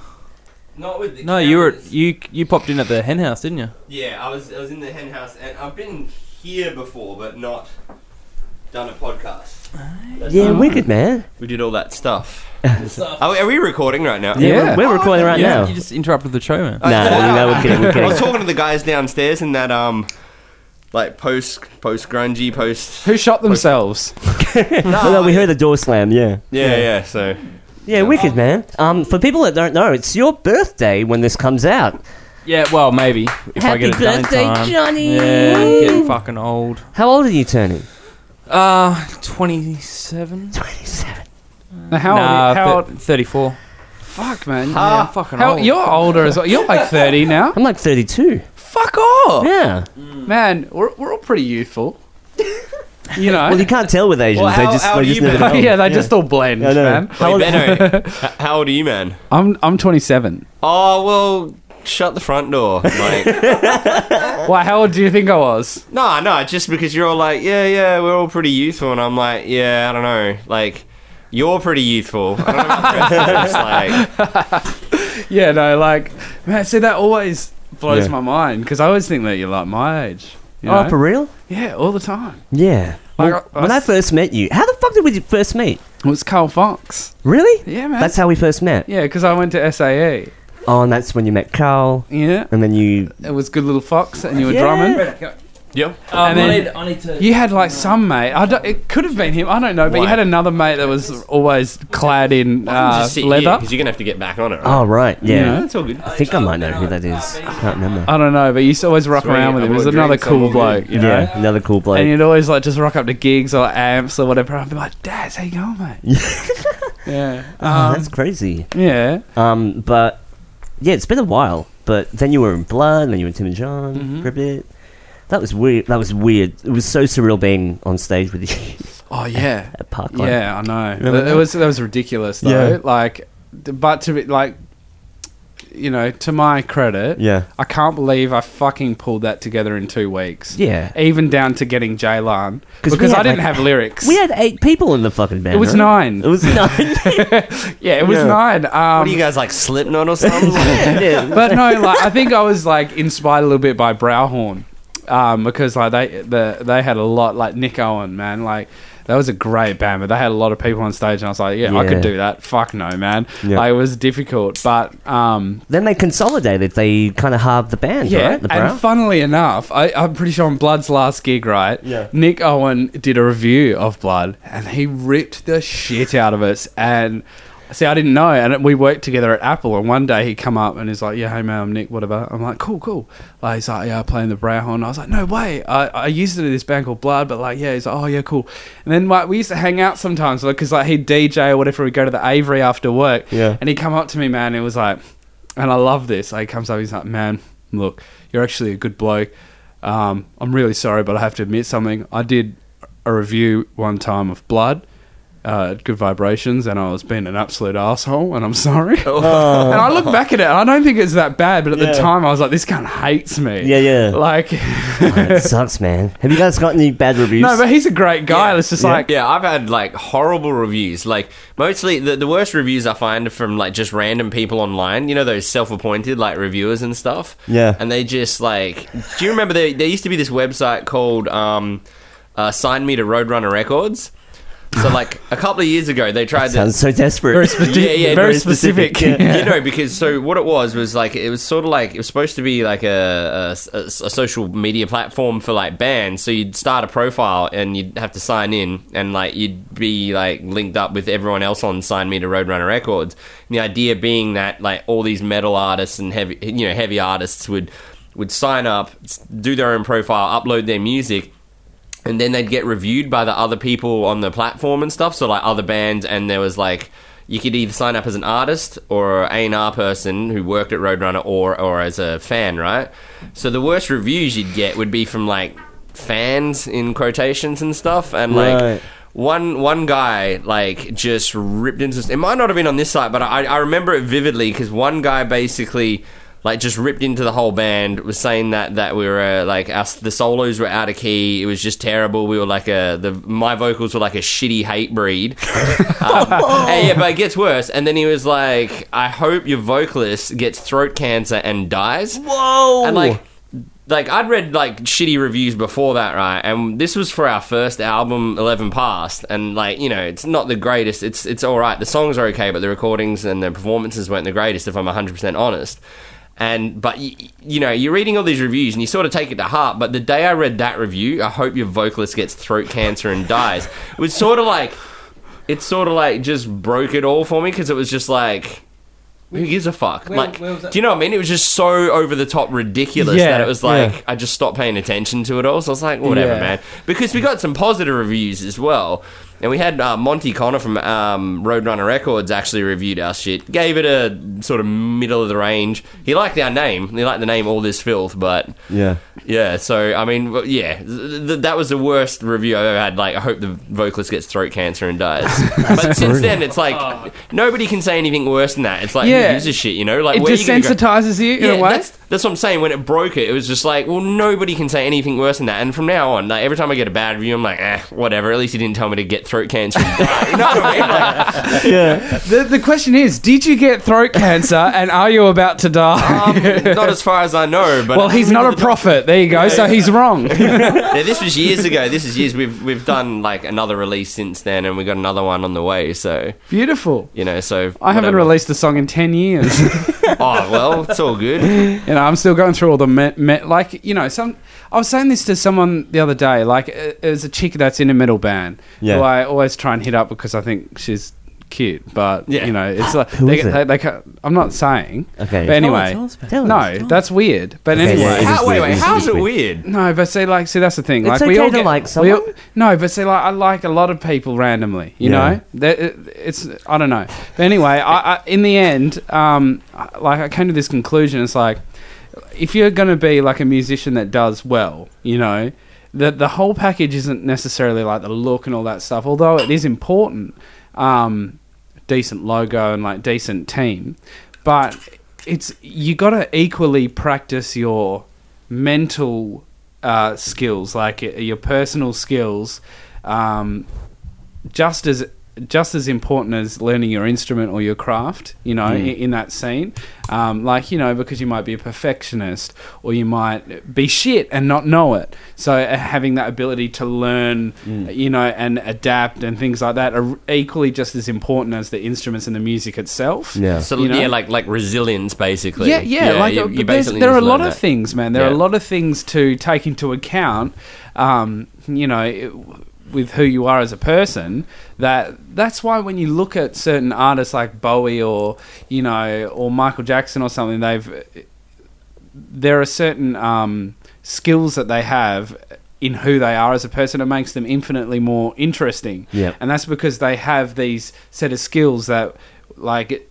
Not with the no, cameras. You were you you popped in at the hen house, didn't you? Yeah, I was I was in the hen house, and I've been here before, but not done a podcast. That's yeah, wicked, man. We did all that stuff. stuff. Are, we, are we recording right now? Yeah, yeah. we're, we're oh, recording right yeah. now. You just interrupted the show, man. No, no, no, we're kidding. We're kidding. I was talking to the guys downstairs in that um, like post post grungy post. Who shot themselves? no, no, we heard the door slam. Yeah. Yeah, yeah. yeah so. Yeah, wicked, man. Um, for people that don't know, it's your birthday when this comes out. Yeah, well, maybe. If Happy I get it birthday, done in time. Johnny! Yeah, I'm getting fucking old. How old are you turning? Uh, twenty-seven. twenty-seven. Now, how nah, old are you? How old? thirty-four. Fuck, man. Uh, yeah, fucking how, old. You're older as well. You're like thirty now. I'm like thirty-two. Fuck off! Yeah. Mm. Man, we're, we're all pretty youthful. You know, well, you can't tell with Asians. Well, how, they just, how they just never oh, yeah, they yeah. just all blend, no, no. man. How old, Benno, how old are you, man? I'm I'm twenty-seven. Oh well, shut the front door, mate. Why? How old do you think I was? No, no, just because you're all like, yeah, yeah, we're all pretty youthful, and I'm like, yeah, I don't know, like, you're pretty youthful. I don't know what like. Yeah, no, like, man, see, that always blows yeah. my mind because I always think that you're like my age. You oh, know? For real? Yeah, all the time. Yeah. Like, well, I, I, when I first met you, how the fuck did we first meet? It was Carl Fox. Really? Yeah, man. That's how we first met. Yeah, because I went to S A E. Oh, and that's when you met Carl. Yeah. And then you... It was Good Little Fox, and you were yeah. drumming. Yep. Oh, and then I need, I need to... You had, like, some mate. I don't, it could have been him. I don't know. But right. you had another mate that was always clad in uh, leather. Because you're going to have to get back on it, right? Oh, right. Yeah. That's yeah. all good. I think I might know who that is. I can't remember. I don't know. But you used to always rock Three, around with him. It was another cool bloke. You know? Yeah, another cool bloke. And you'd always, like, just rock up to gigs or amps or whatever. I'd be like, Daz, how you going, mate? yeah. Um, oh, that's crazy. Yeah. Um, But, yeah, it's been a while. But then you were in Blood, and then you were in Tim and John mm-hmm. for a bit. That was weird. That was weird. It was so surreal being on stage with you. Oh yeah, at, at Parkland. Yeah, I know. Remember that? It was that was ridiculous though. Yeah. Like, but to be like, you know, to my credit, yeah, I can't believe I fucking pulled that together in two weeks. Yeah, even down to getting Jaylan because I like, didn't have lyrics. We had eight people in the fucking band. It was right? nine. It was nine. yeah, it was yeah. nine. Um, what are you guys like, Slipknot or something? yeah. Yeah. But no, like I think I was like inspired a little bit by Browhorn. Um, because like they the, they had a lot like Nick Owen, man, like that was a great band, but they had a lot of people on stage, and I was like, yeah, yeah. I could do that. Fuck no, man. Yeah. Like, it was difficult, but um, then they consolidated. They kind of halved the band, yeah. Right? The and funnily enough, I, I'm pretty sure on Blood's last gig, right? Yeah. Nick Owen did a review of Blood, and he ripped the shit out of us. And see, I didn't know, and we worked together at Apple, and one day he come up and he's like, yeah, hey, man, I'm Nick, whatever. I'm like, cool, cool. Like, he's like, yeah, I'm playing the Browhorn. I was like, no way. I, I used to do this band called Blood, but like, yeah. He's like, oh, yeah, cool. And then like, we used to hang out sometimes because like, he'd D J or whatever. We'd go to the Avery after work. Yeah. And he'd come up to me, man, and it was like, and I love this. Like, he comes up, he's like, man, look, you're actually a good bloke. Um, I'm really sorry, but I have to admit something. I did a review one time of Blood. Uh, good Vibrations, and I was being an absolute asshole, and I'm sorry. Oh. And I look back at it, and I don't think it's that bad, but at yeah. the time, I was like, this cunt hates me. Yeah, yeah. Like, oh, it sucks, man. Have you guys got any bad reviews? No, but he's a great guy. Yeah. It's just yeah. like, yeah, I've had like horrible reviews. Like, mostly the, the worst reviews I find are from like just random people online, you know, those self appointed like reviewers and stuff. Yeah. And they just like, do you remember there, there used to be this website called um, uh, Sign Me to Roadrunner Records? So, like, a couple of years ago, they tried that sounds to... Sounds so desperate. Very specific. Yeah, yeah, very, very specific. specific. Yeah. You know, because... So, what it was was, like, it was sort of like... It was supposed to be, like, a, a, a social media platform for, like, bands. So, you'd start a profile and you'd have to sign in. And, like, you'd be, like, linked up with everyone else on Sign Me to Roadrunner Records. And the idea being that, like, all these metal artists and heavy... You know, heavy artists would would sign up, do their own profile, upload their music... And then they'd get reviewed by the other people on the platform and stuff. So, like, other bands, and there was, like, you could either sign up as an artist or an A and R person who worked at Roadrunner or, or as a fan, right? So the worst reviews you'd get would be from, like, fans in quotations and stuff. And, like, right. one one guy, like, just ripped into... It might not have been on this site, but I, I remember it vividly because one guy basically... like, just ripped into the whole band, was saying that, that we were, uh, like, us the solos were out of key, it was just terrible, we were like a, the my vocals were like a shitty hate breed. Um, and yeah, but it gets worse. And then he was like, I hope your vocalist gets throat cancer and dies. Whoa! And, like, like I'd read, like, shitty reviews before that, right? And this was for our first album, eleven past, and, like, you know, it's not the greatest, it's, it's all right, the songs are okay, but the recordings and the performances weren't the greatest, if I'm one hundred percent honest. And but you, you know, you're reading all these reviews and you sort of take it to heart. But the day I read that review, I hope your vocalist gets throat cancer and dies, it was sort of like, it sort of like just broke it all for me, because it was just like, who gives a fuck? Where, like, where was that? Do you know what I mean? It was just so over the top ridiculous yeah, that it was like yeah. I just stopped paying attention to it all. So I was like, whatever, yeah. man. Because we got some positive reviews as well. And we had uh, Monty Connor from um, Roadrunner Records actually reviewed our shit. Gave it a sort of middle of the range. He liked our name. He liked the name All This Filth, but... Yeah. Yeah, so, I mean, yeah. Th- that was the worst review I've ever had. Like, I hope the vocalist gets throat cancer and dies. But since brutal. Then, it's like, oh. nobody can say anything worse than that. It's like, yeah. who gives a shit, you know? Like, it desensitizes you, you yeah, in a way. That's, that's what I'm saying. When it broke it, it was just like, well, nobody can say anything worse than that. And from now on, like, every time I get a bad review, I'm like, eh, whatever. At least he didn't tell me to get throat cancer and die. You know what I mean? Like, yeah. The the question is, did you get throat cancer and are you about to die? Um, not as far as I know, but well, he's not a prophet. There you go. Yeah, so yeah. he's wrong. Yeah, this was years ago. This is years. We've we've done like another release since then, and we got another one on the way. So beautiful. You know. So I whatever. haven't released a song in ten years. Oh well, it's all good. You know, I'm still going through all the met, met like you know some. I was saying this to someone the other day. Like, it was a chick that's in a metal band. Yeah. Who I always try and hit up because I think she's cute. But, yeah. you know, it's like... Who they, is they, it? They, they, I'm not saying. Okay. But anyway... Tell us, tell us, no, that's weird. But okay, anyway... Yeah, how, wait, wait. How is it weird? No, but see, like... See, that's the thing. It's like, okay we all to get, like someone? All, no, but see, like, I like a lot of people randomly, you yeah. know? They're, it's... I don't know. But anyway, I, I, in the end, um, like, I came to this conclusion. It's like... If you're going to be like a musician that does well, you know, the, the whole package isn't necessarily like the look and all that stuff, although it is important, um, decent logo and like decent team, but it's you got to equally practice your mental uh, skills, like your personal skills, um, just as just as important as learning your instrument or your craft, you know, mm. in, in that scene. Um, like, you know, because you might be a perfectionist or you might be shit and not know it. So uh, having that ability to learn, mm. you know, and adapt and things like that are equally just as important as the instruments and the music itself. Yeah. So, you know? yeah, like like resilience, basically. Yeah, yeah. yeah like you, you basically there are a lot of that. things, man. There yeah. are a lot of things to take into account, um, you know, it, with who you are as a person. That that's why when you look at certain artists like Bowie or you know or Michael Jackson or something, they've there are certain um, skills that they have in who they are as a person. It makes them infinitely more interesting, yeah. And that's because they have these set of skills that, like,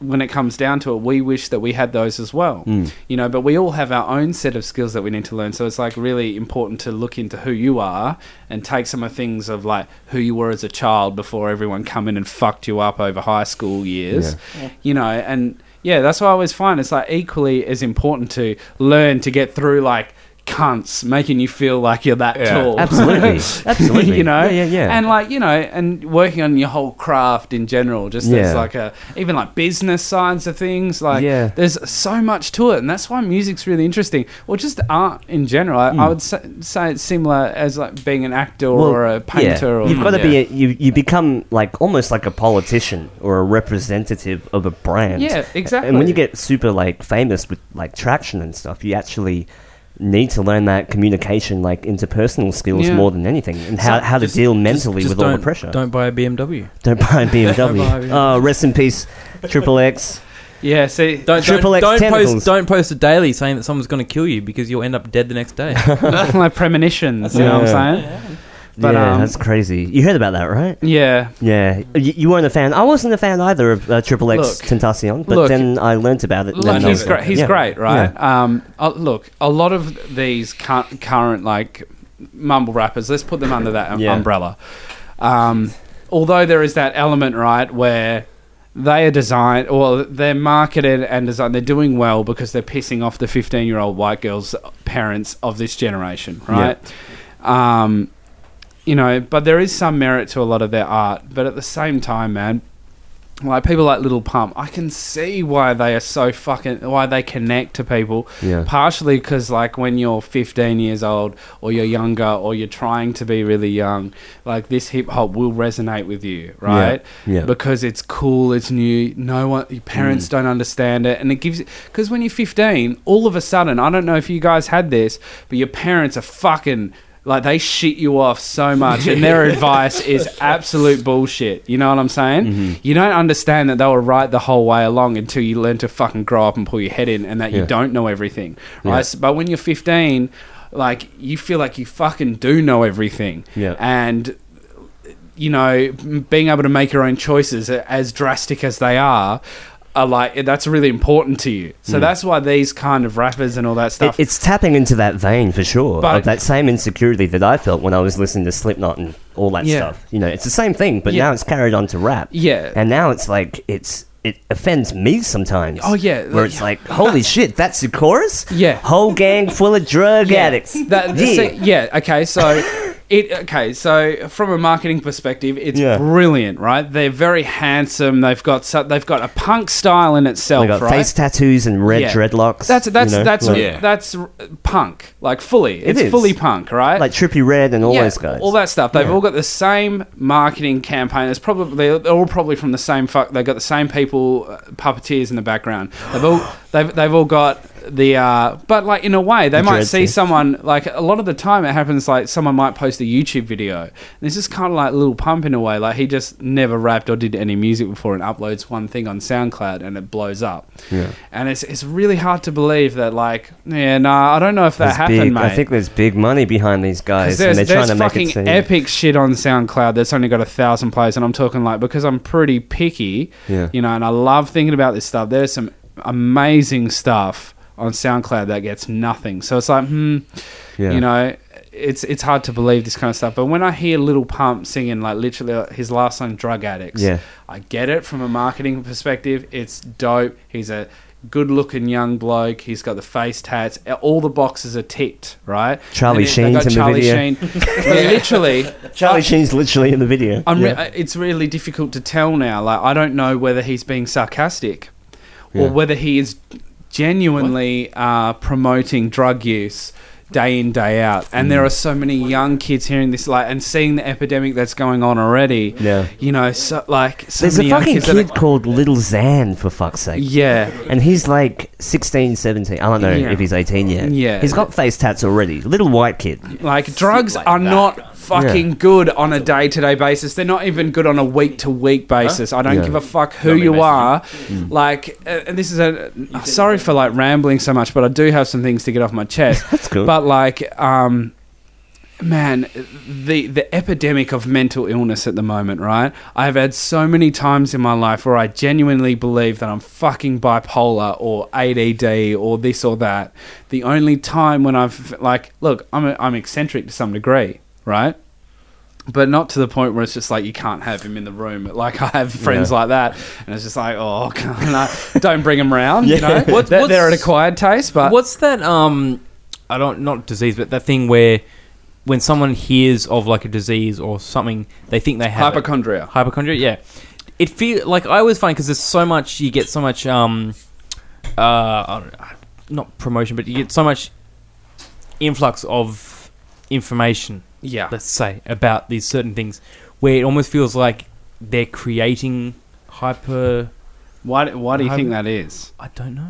when it comes down to it, we wish that we had those as well, mm. you know, but we all have our own set of skills that we need to learn. So it's like really important to look into who you are and take some of things of like who you were as a child before everyone come in and fucked you up over high school years, yeah. Yeah. you know, and yeah, that's what I always find. It's like equally as important to learn to get through like cunts making you feel like you're that yeah. tall. Absolutely. Absolutely. You know? Yeah, yeah, yeah. And like, you know, and working on your whole craft in general, just yeah. there's like a, even like business sides of things, like yeah. there's so much to it. And that's why music's really interesting. Or just art in general. I, mm. I would say, say it's similar as like being an actor well, or a painter. Yeah. Or, You've got to yeah. be, a, you, you become like, almost like a politician or a representative of a brand. Yeah, exactly. And when you get super like famous with like traction and stuff, you actually need to learn that communication, like interpersonal skills, yeah. more than anything, and how, how to just, deal mentally just, just with all the pressure. Don't buy a B M W. Don't buy a B M W. Don't buy a B M W. Oh, rest in peace, Triple X. Yeah, see, don't don't, don't post don't post a daily saying that someone's going to kill you because you'll end up dead the next day. Like premonitions, you yeah. know what I'm saying? Yeah. But, yeah, um, that's crazy. You heard about that, right? Yeah. Yeah. You, you weren't a fan. I wasn't a fan either of uh, Triple X Tentacion, but look, then I learnt about it. Look, he's great, he's yeah. great, right? Yeah. Um, uh, look, a lot of these current, like, mumble rappers, let's put them under that um, yeah. umbrella. Um, although there is that element, right, where they are designed, or they're marketed and designed, they're doing well because they're pissing off the fifteen-year-old white girls' parents of this generation, right? Yeah. Um... You know, but there is some merit to a lot of their art. But at the same time, man, like people like Lil Pump, I can see why they are so fucking... why they connect to people. Yeah. Partially because, like, when you're fifteen years old or you're younger or you're trying to be really young, like, this hip-hop will resonate with you, right? Yeah. Yeah. Because it's cool, it's new, no one... your parents mm. don't understand it. And it gives... because when you're fifteen, all of a sudden, I don't know if you guys had this, but your parents are fucking... like, they shit you off so much, and their advice is absolute bullshit. You know what I'm saying? Mm-hmm. You don't understand that they were right the whole way along until you learn to fucking grow up and pull your head in, and that yeah. you don't know everything, right? Yeah. But when you're fifteen, like, you feel like you fucking do know everything. Yeah. And, you know, being able to make your own choices, as drastic as they are, are like, that's really important to you. So mm. that's why these kind of rappers and all that stuff... It, it's tapping into that vein, for sure. But, of that same insecurity that I felt when I was listening to Slipknot and all that yeah. stuff. You know, it's the same thing, but yeah. now it's carried on to rap. Yeah. And now it's like, it's... it offends me sometimes. Oh, yeah. Where it's like, holy shit, that's the chorus? Yeah. Whole gang full of drug yeah. addicts. That, yeah. So, yeah, okay, so... It okay, so from a marketing perspective, it's yeah. brilliant, right? They're very handsome. They've got su- they've got a punk style in itself, they've got right? face tattoos and red yeah. dreadlocks. That's that's you know, that's like, yeah. that's punk, like fully. It's it fully punk, right? Like Trippie Redd and all yeah, those guys, all that stuff. They've yeah. all got the same marketing campaign. It's probably they're all probably from the same fuck. They've got the same people uh, puppeteers in the background. They've all they've they've all got. The uh, but like in a way they the might see thing. Someone like a lot of the time it happens like someone might post a YouTube video. And this is kind of like Lil Pump in a way, like he just never rapped or did any music before and uploads one thing on SoundCloud and it blows up. Yeah, and it's it's really hard to believe that like yeah no nah, I don't know if that there's happened, big, mate. I think there's big money behind these guys and they're trying to make it. There's fucking epic shit on SoundCloud that's only got a thousand plays, and I'm talking like because I'm pretty picky, yeah. you know, and I love thinking about this stuff. There's some amazing stuff on SoundCloud that gets nothing. So it's like, hmm, yeah. you know, it's it's hard to believe this kind of stuff. But when I hear Lil Pump singing, like literally his last song, Drug Addicts, yeah. I get it from a marketing perspective. It's dope. He's a good-looking young bloke. He's got the face tats. All the boxes are ticked, right? Charlie it, Sheen's in Charlie the video. Sheen. literally. Charlie I, Sheen's literally in the video. I'm yeah. re- it's really difficult to tell now. Like, I don't know whether he's being sarcastic yeah. or whether he is... genuinely uh, promoting drug use day in, day out. And mm. there are so many young kids hearing this, like, and seeing the epidemic that's going on already. Yeah. You know, so, like, so there's many a fucking young kids kid that are- called Little Xan, for fuck's sake. Yeah. And he's like sixteen, seventeen. I don't know yeah. if he's eighteen yet. Yeah. He's got face tats already. Little white kid. Like, drugs like are that. not fucking yeah. good on a day-to-day basis. They're not even good on a week-to-week basis. Huh? I don't yeah. give a fuck who you messy. Are. Mm. Like, uh, and this is a... Uh, sorry for, like, rambling so much, but I do have some things to get off my chest. That's cool. But, like, um, man, the, the epidemic of mental illness at the moment, right? I've had so many times in my life where I genuinely believe that I'm fucking bipolar or A D D or this or that. The only time when I've... Like, look, I'm a, I'm eccentric to some degree, right? But not to the point where it's just like you can't have him in the room. Like, I have friends yeah. like that, and it's just like, oh, I, don't bring him round. yeah. You know, what, they're, they're an acquired taste. But what's that? Um, I don't not disease, but that thing where when someone hears of like a disease or something, they think they have hypochondria. It. Hypochondria, yeah. It feel like I always find because there's so much you get so much um, uh, I don't know, not promotion, but you get so much influx of information. Yeah, let's say about these certain things, where it almost feels like they're creating hyper. Why? Why do you hyper, think that is? I don't know.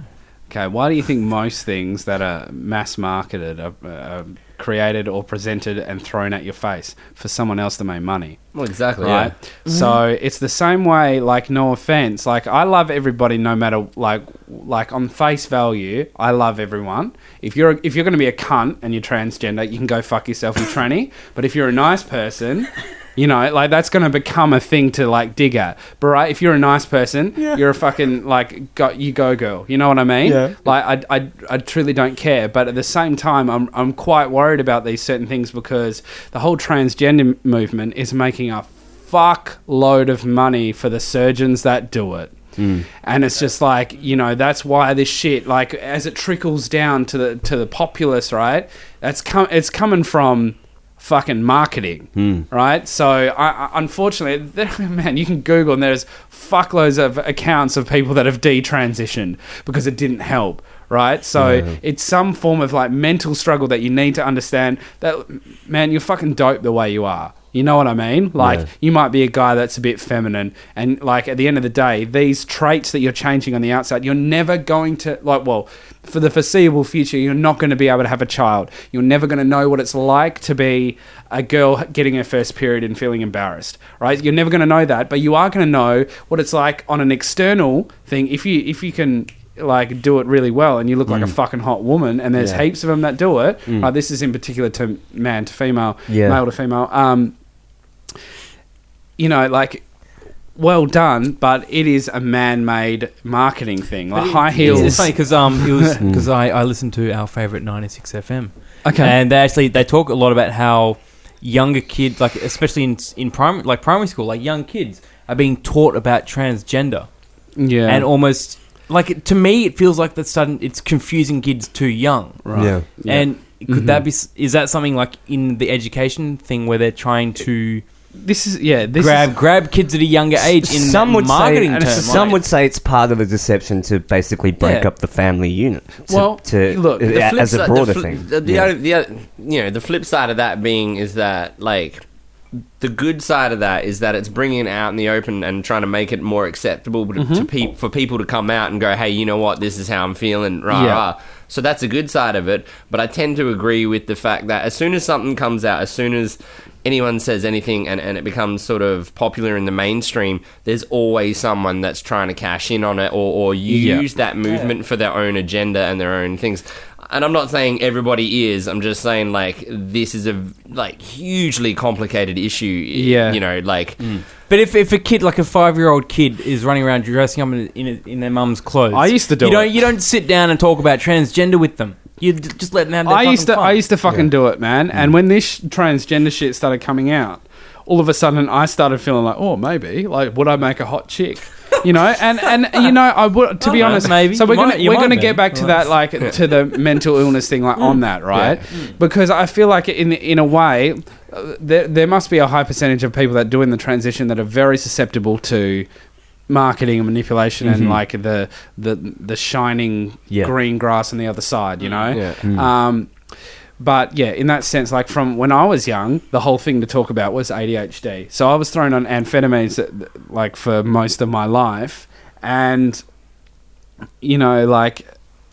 Okay, why do you think most things that are mass marketed are, are created or presented and thrown at your face for someone else to make money? Well, exactly, right? Yeah. Mm-hmm. So it's the same way. Like, no offense, like I love everybody, no matter like like on face value, I love everyone. If you're if you're going to be a cunt and you're transgender, you can go fuck yourself, you tranny. But if you're a nice person. You know, like, that's going to become a thing to, like, dig at. But, right, if you're a nice person, yeah. you're a fucking, like, go, you go girl. You know what I mean? Yeah. Like, I, I, I truly don't care. But at the same time, I'm I'm quite worried about these certain things because the whole transgender movement is making a fuckload of money for the surgeons that do it. Mm. And it's just like, you know, that's why this shit, like, as it trickles down to the to the populace, right, that's com- it's coming from... fucking marketing, mm. right? So, I, I, unfortunately, there, man, you can Google and there's fuckloads of accounts of people that have detransitioned because it didn't help, right? So, yeah. it's some form of, like, mental struggle that you need to understand that, man, you're fucking dope the way you are. You know what I mean? Like, yeah. you might be a guy that's a bit feminine and, like, at the end of the day, these traits that you're changing on the outside, you're never going to, like, well... for the foreseeable future, you're not going to be able to have a child. You're never going to know what it's like to be a girl getting her first period and feeling embarrassed, right? You're never going to know that, but you are going to know what it's like on an external thing if you if you can, like, do it really well and you look mm. like a fucking hot woman, and there's yeah. heaps of them that do it. Mm. Uh, this is in particular to man to female, yeah. male to female. Um, you know, like... well done, but it is a man-made marketing thing, like it, high heels. It's funny because um, it was because I, I listened to our favourite ninety-six F M. Okay, and they actually they talk a lot about how younger kids, like especially in in primary like primary school, like young kids are being taught about transgender. Yeah, and almost like to me, it feels like that's sudden it's confusing kids too young. Right. Yeah, yeah. And could mm-hmm. that be? Is that something like in the education thing where they're trying to? This is yeah. This grab is, grab kids at a younger age. In some would marketing say, term, some right? would say it's part of a deception to basically break yeah. up the family unit. To, well, to, look the flip as a broader side, the fl- thing. The, the, yeah. other, the other, you know, the flip side of that being is that like the good side of that is that it's bringing it out in the open and trying to make it more acceptable to, mm-hmm. to pe- for people to come out and go, hey, you know what, this is how I'm feeling. Rah yeah. rah. So that's a good side of it. But I tend to agree with the fact that as soon as something comes out, as soon as anyone says anything and, and it becomes sort of popular in the mainstream, there's always someone that's trying to cash in on it or, or use yeah. that movement yeah. for their own agenda and their own things. And I'm not saying everybody is. I'm just saying, like, this is a, like, hugely complicated issue. Yeah. You know, like... Mm. But if, if a kid, like a five-year-old kid, is running around dressing up in in, in their mum's clothes... I used to do you it. Don't, you don't sit down and talk about transgender with them. You d- just let them have their I fucking used to, fun. I used to fucking yeah. do it, man. Mm. And when this sh- transgender shit started coming out, all of a sudden I started feeling like, oh, maybe. Like, would I make a hot chick? You know, and, and you know, I would to I be know, honest. Maybe. So we're you gonna might, we're gonna be. Get back to that, like yeah. to the mental illness thing, like mm. on that, right? Yeah. Because I feel like in in a way, uh, there there must be a high percentage of people that do in the transition that are very susceptible to marketing and manipulation mm-hmm. and like the the the shining yeah. green grass on the other side, you know. Yeah. Mm. Um, but yeah, in that sense, like from when I was young, the whole thing to talk about was A D H D. So I was thrown on amphetamines like for most of my life, and you know, like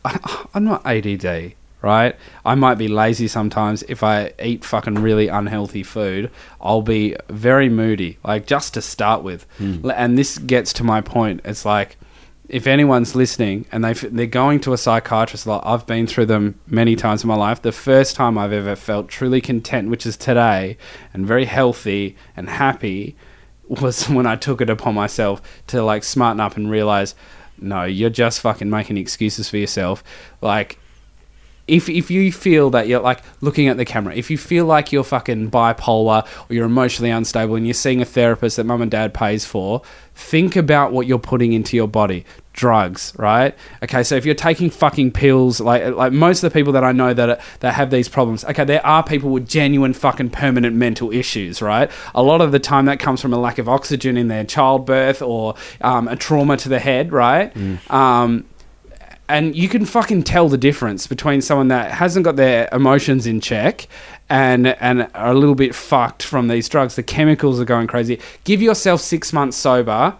I, I'm not A D D, right? I might be lazy sometimes. If I eat fucking really unhealthy food, I'll be very moody, like just to start with. Mm. And this gets to my point. It's like, if anyone's listening and they f- they're going to a psychiatrist, like I've been through them many times in my life, the first time I've ever felt truly content, which is today, and very healthy and happy, was when I took it upon myself to like smarten up and realize, no, you're just fucking making excuses for yourself. Like, If if you feel that you're, like, looking at the camera, if you feel like you're fucking bipolar or you're emotionally unstable and you're seeing a therapist that mum and dad pays for, think about what you're putting into your body. Drugs, right? Okay, so if you're taking fucking pills, like like most of the people that I know that, are, that have these problems, okay, there are people with genuine fucking permanent mental issues, right? A lot of the time that comes from a lack of oxygen in their childbirth or um, a trauma to the head, right? Mm. Um And you can fucking tell the difference between someone that hasn't got their emotions in check and and are a little bit fucked from these drugs. The chemicals are going crazy. Give yourself six months sober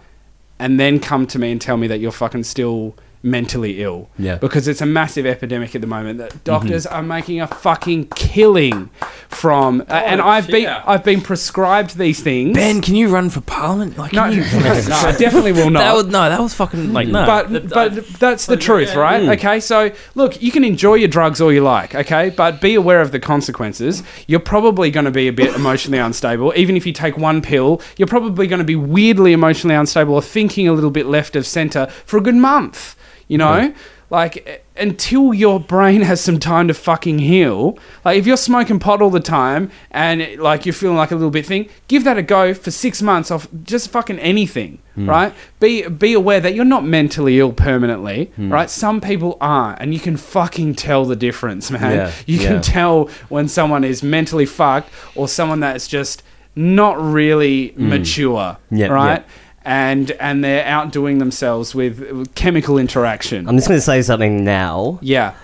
and then come to me and tell me that you're fucking still mentally ill. Yeah. Because it's a massive epidemic at the moment that doctors mm-hmm. are making a fucking killing from. Uh, oh, and I've been yeah. I've been prescribed these things. Ben, can you run for parliament? Like, no, you- no, I definitely will not. That was, no, that was fucking like no. But but that's the truth, right? Mm. Okay, so look, you can enjoy your drugs all you like, okay, but be aware of the consequences. You're probably going to be a bit emotionally unstable. Even if you take one pill, you're probably going to be weirdly emotionally unstable or thinking a little bit left of centre for a good month, you know? Mm. Like, until your brain has some time to fucking heal. Like, if you're smoking pot all the time and, like, you're feeling like a little bit thing, give that a go for six months off just fucking anything, mm. right? Be be aware that you're not mentally ill permanently, mm. right? Some people are, and you can fucking tell the difference, man. Yeah. You yeah. can tell when someone is mentally fucked or someone that's just not really mm. mature, yep, right? Yep. And and they're outdoing themselves with, with chemical interaction. I'm just going to say something now. Yeah.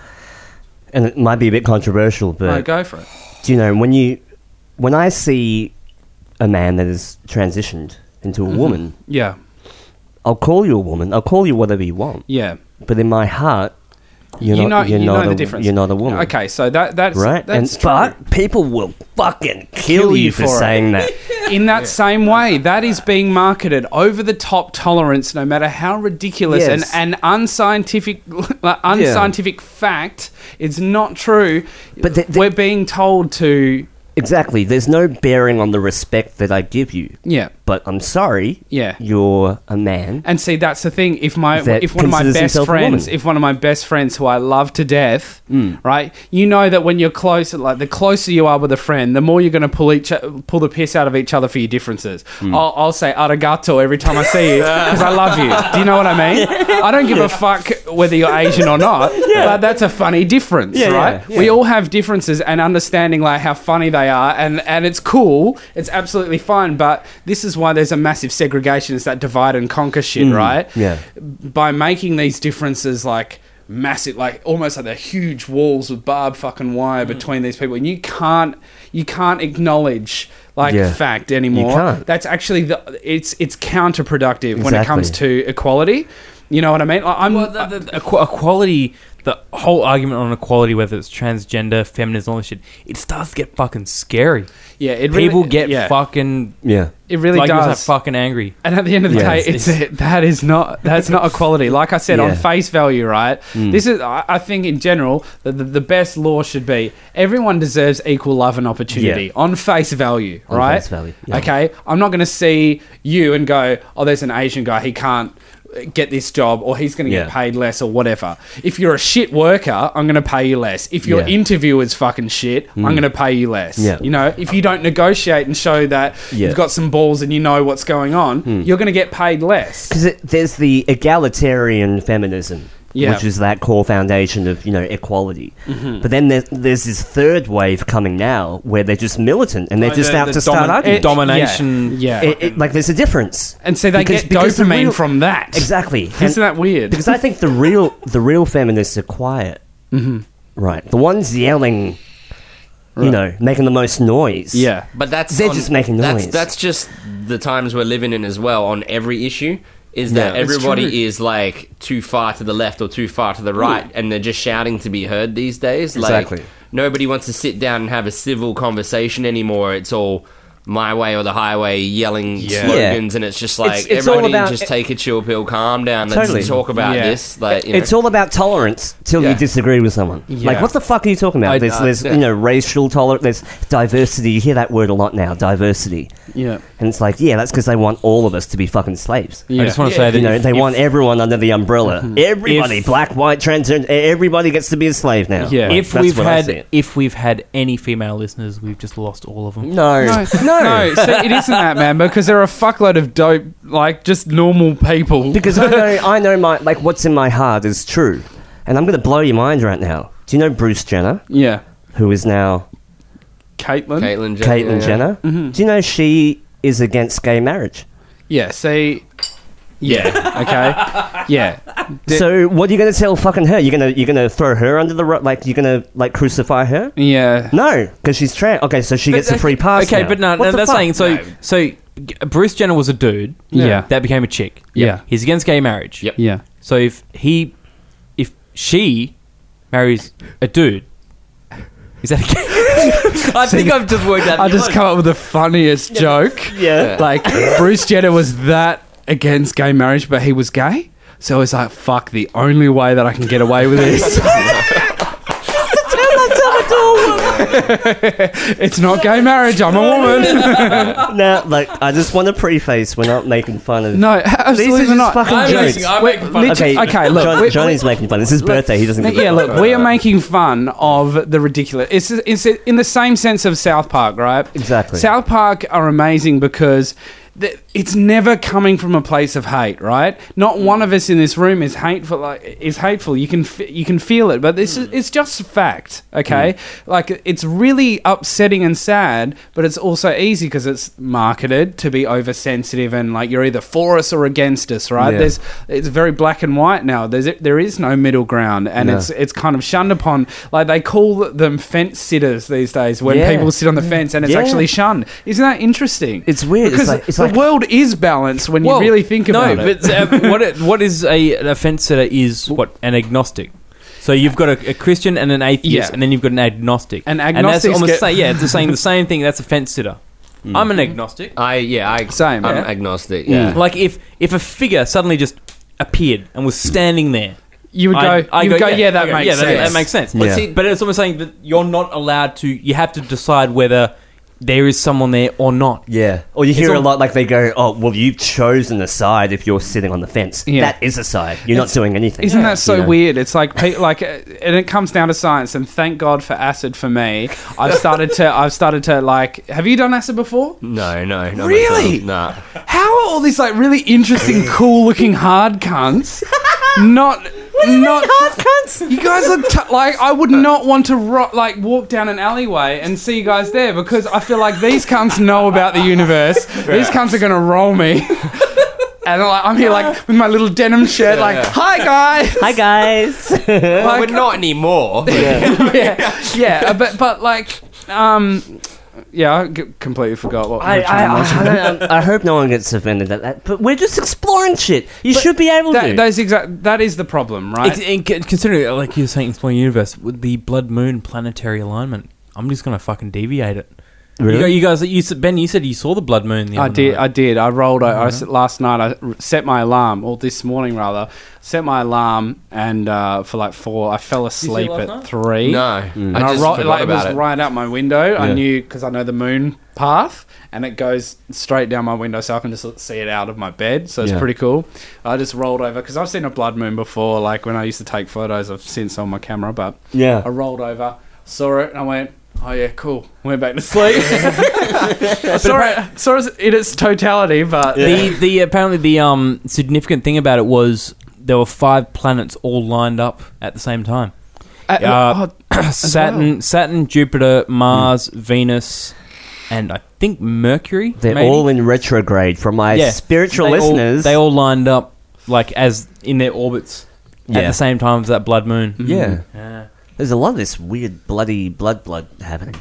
And it might be a bit controversial, but... Right, go for it. Do you know, when you... When I see a man that is transitioned into a mm-hmm. woman... Yeah. I'll call you a woman. I'll call you whatever you want. Yeah. But in my heart, you're you not know, you're you not know a, the difference. You're not a woman. Okay, so that that's... Right? That's and, true. But people will fucking kill, kill you for, for saying it. that. In that yeah. same way, that is being marketed over-the-top tolerance, no matter how ridiculous yes. and, and unscientific, like, unscientific yeah. fact. It's not true. But th- th- we're being told to exactly. There's no bearing on the respect that I give you. Yeah, but I'm sorry. Yeah, you're a man. And see, that's the thing. If my if one of my best friends, if one of my best friends who I love to death, mm. right? You know that when you're close, like the closer you are with a friend, the more you're going to pull each pull the piss out of each other for your differences. Mm. I'll, I'll say arigato every time I see you because I love you. Do you know what I mean? Yeah. I don't give yeah. a fuck whether you're Asian or not. Yeah. But that's a funny difference, yeah, right? Yeah, yeah. We all have differences, and understanding like how funny they. They are, and, and it's cool, it's absolutely fine, but this is why there's a massive segregation. It's that divide and conquer shit, mm, right? Yeah. By making these differences like massive, like almost like they're huge walls with barbed fucking wire mm. between these people, and you can't you can't acknowledge like yeah. fact anymore. You can't. That's actually the it's it's counterproductive exactly. when it comes to equality. You know what I mean? Like, I'm well, the, the, the, equality. The whole argument on equality, whether it's transgender, feminism, all this shit, it starts to get fucking scary. Yeah, it really... People get yeah. fucking... Yeah. It really like does. Like, fucking angry. And at the end of the yeah, day, it's, it's, it's that is not... That's not equality. Like I said, yeah. on face value, right? Mm. This is... I, I think, in general, the, the, the best law should be everyone deserves equal love and opportunity. Yeah. On face value, on right? On face value, yeah. Okay? I'm not going to see you and go, oh, there's an Asian guy, he can't... get this job or he's going to yeah. get paid less or whatever. If you're a shit worker, I'm going to pay you less. If your yeah. interview is fucking shit, mm. I'm going to pay you less. Yeah. You know, if you don't negotiate and show that yeah. you've got some balls and you know what's going on, mm. you're going to get paid less. Because there's the egalitarian feminism, yeah. which is that core foundation of, you know, equality. Mm-hmm. But then there's, there's this third wave coming now where they're just militant and they're no, just the, out the to domi- start arguing. Domination. Yeah. yeah. It, it, like, there's a difference. And so they because, get because dopamine the real, from that. Exactly. And, isn't that weird? Because I think the real the real feminists are quiet. Mm-hmm. Right. The ones yelling... Right. You know, making the most noise. Yeah. But that's... They're on, just making noise. That's, that's just the times we're living in as well on every issue. Is that yeah, everybody is like too far to the left or too far to the right, mm. and they're just shouting to be heard these days. Exactly. Like, nobody wants to sit down and have a civil conversation anymore. It's all my way or the highway, yelling yeah. slogans, yeah. and it's just like it's, it's everybody about, just it, take a chill pill, calm down, let's totally. talk about yeah. this. Like, you know. It's all about tolerance till yeah. you disagree with someone. Yeah. Like, what the fuck are you talking about? I, there's, uh, there's yeah. you know, racial tolerance, there's diversity. You hear that word a lot now, diversity. Yeah. And it's like, yeah, that's because they want all of us to be fucking slaves. Yeah. I just want to yeah. say that... You know, if, they if, want everyone under the umbrella. Mm-hmm. Everybody, if, black, white, transgender, everybody gets to be a slave now. Yeah. If that's we've had if we've had any female listeners, we've just lost all of them. No. No, no. So it isn't that, man, because there are a fuckload of dope, like, just normal people. Because I know, I know my... Like, what's in my heart is true. And I'm going to blow your mind right now. Do you know Bruce Jenner? Yeah. Who is now... Caitlyn. Caitlyn Jenner. Caitlyn yeah. Jenner. Mm-hmm. Do you know she... is against gay marriage. Yeah, see... Yeah, okay. Yeah. D- so what are you going to tell fucking her? You're going to you're gonna throw her under the... Ro- like, you're going to, like, crucify her? Yeah. No, because she's trans. Okay, so she but, gets okay, a free pass Okay, now. but no, no that's fuck? saying... So, no. so Bruce Jenner was a dude. Yeah. That became a chick. Yeah. He's against gay marriage. Yep. Yeah. So if he she marries a dude. Is that a game? I See, think I've just worked out. I just come up with the funniest yeah. joke. Yeah. Like, Bruce Jenner was that against gay marriage, but he was gay. So I was like, fuck, the only way that I can get away with this. It's not gay marriage. I'm a woman. No, like, I just want to preface, we're not making fun of. No, absolutely these are not. Fucking I'm jokes. Making, I'm making fun. Okay, okay, look, John, Johnny's making fun. It's his birthday. He doesn't. Yeah, look, we are making fun of the ridiculous. It's, it's in the same sense of South Park, right? Exactly. South Park are amazing because it's never coming from a place of hate, right? Not mm. one of us in this room is hateful. Like, is hateful. You can f- you can feel it, but this mm. is, it's just fact, okay? Mm. Like, it's really upsetting and sad, but it's also easy because it's marketed to be oversensitive and like you're either for us or against us, right? Yeah. There's it's very black and white now. There's there is no middle ground, and no. it's it's kind of shunned upon. Like, they call them fence sitters these days when yeah. people sit on the fence, and it's yeah. actually shunned. Isn't that interesting? It's weird. Because it's like, it's like the world is balanced when well, you really think about no, it. No, but uh, what, it, what is a, a fence sitter is what an agnostic. So you've got a, a Christian and an atheist, yeah. and then you've got an agnostic. An agnostic, and that's almost say, yeah, it's the same, the same thing. That's a fence sitter. Mm. I'm an agnostic. I yeah, I same. I'm yeah. agnostic. Yeah. Mm. Like if if a figure suddenly just appeared and was standing there, you would I, go, I you go, would go, yeah, yeah, that, go makes yeah that, that makes sense. Yeah, that makes sense. But it's almost saying that you're not allowed to. You have to decide whether there is someone there or not. Yeah. Or you hear all- a lot like they go, oh, well, you've chosen a side if you're sitting on the fence. Yeah. That is a side. You're it's, not doing anything. Isn't yeah. that so you know? Weird? It's like, like, and it comes down to science, and thank God for acid for me. I've started to, I've started to like, have you done acid before? No, no. Not really? No. Nah. How are all these like really interesting, cool looking hard cunts not... Not hard you guys are t- like I would not want to ro- like walk down an alleyway and see you guys there because I feel like these cunts know about the universe. Yeah. These cunts are gonna roll me. And like, I'm here like with my little denim shirt, yeah, like, yeah. hi guys, hi guys. Like, well, we're not anymore. Yeah, yeah, yeah. But but like, um, yeah, I g- completely forgot what. I I, I, I, don't, I hope no one gets offended at that. But we're just exploring shit. You but should be able that, to. That is exact. That is the problem, right? Ex- considering, like you were saying, exploring the universe with the blood moon planetary alignment. I'm just gonna fucking deviate it. Really? You guys, you said, Ben, you said you saw the blood moon the I other did, night. I did. I rolled. I, I last night. I set my alarm, or this morning rather, set my alarm, and uh, for like four, I fell asleep at night? three. No, mm. and I, I just ro- forgot like, about it. Was it. Right out my window. Yeah. I knew because I know the moon path, and it goes straight down my window, so I can just see it out of my bed. So it's yeah. pretty cool. I just rolled over because I've seen a blood moon before. Like when I used to take photos, I've seen some on my camera, but yeah, I rolled over, saw it, and I went, oh yeah, cool. Went back to sleep. Sorry, sorry, in its totality, but yeah. the the apparently the um significant thing about it was there were five planets all lined up at the same time. At, uh, oh, Saturn, well. Saturn, Jupiter, Mars, mm. Venus, and I think Mercury. They're maybe? all in retrograde. From my yeah. spiritual they listeners, all, they all lined up like as in their orbits yeah. at the same time as that blood moon. Mm. Yeah. yeah. There's a lot of this weird bloody blood blood happening.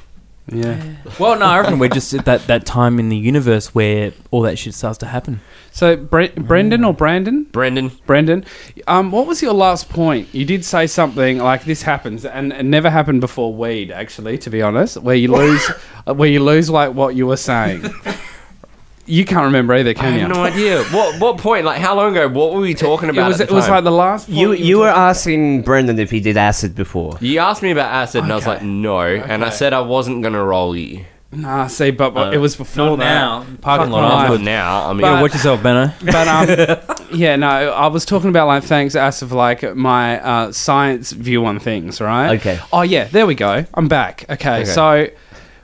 Yeah. Well, no, I reckon we're just at that, that time in the universe where all that shit starts to happen. So, Bre- Brendan or Brandon? Brendan. Brendan. Um, what was your last point? You did say something like this happens, and it never happened before weed, actually, to be honest, where you lose, where you lose like what you were saying. You can't remember either, can you? I have you? no idea. What what point? Like, how long ago? What were we talking about? It was, at the it was like the last point. You, you were asking Brendan if he did acid before. You asked me about acid, okay. and I was like, no. Okay. And I said I wasn't going to roll you. Nah, see, but, but uh, it was before that. now. Parking lot after now. I mean, but, yeah, watch yourself, Benno. But, um, yeah, no, I was talking about, like, thanks, as of, like, my uh, science view on things, right? Okay. Oh, yeah, there we go. I'm back. Okay, okay. So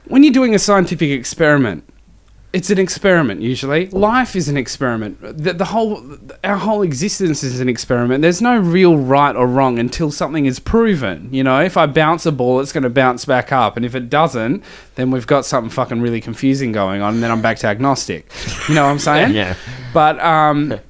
when you're doing a scientific experiment, it's an experiment, usually. Life is an experiment. The, the whole, our whole existence is an experiment. There's no real right or wrong until something is proven. You know, if I bounce a ball, it's going to bounce back up. And if it doesn't, then we've got something fucking really confusing going on. And then I'm back to agnostic. You know what I'm saying? Yeah. But um,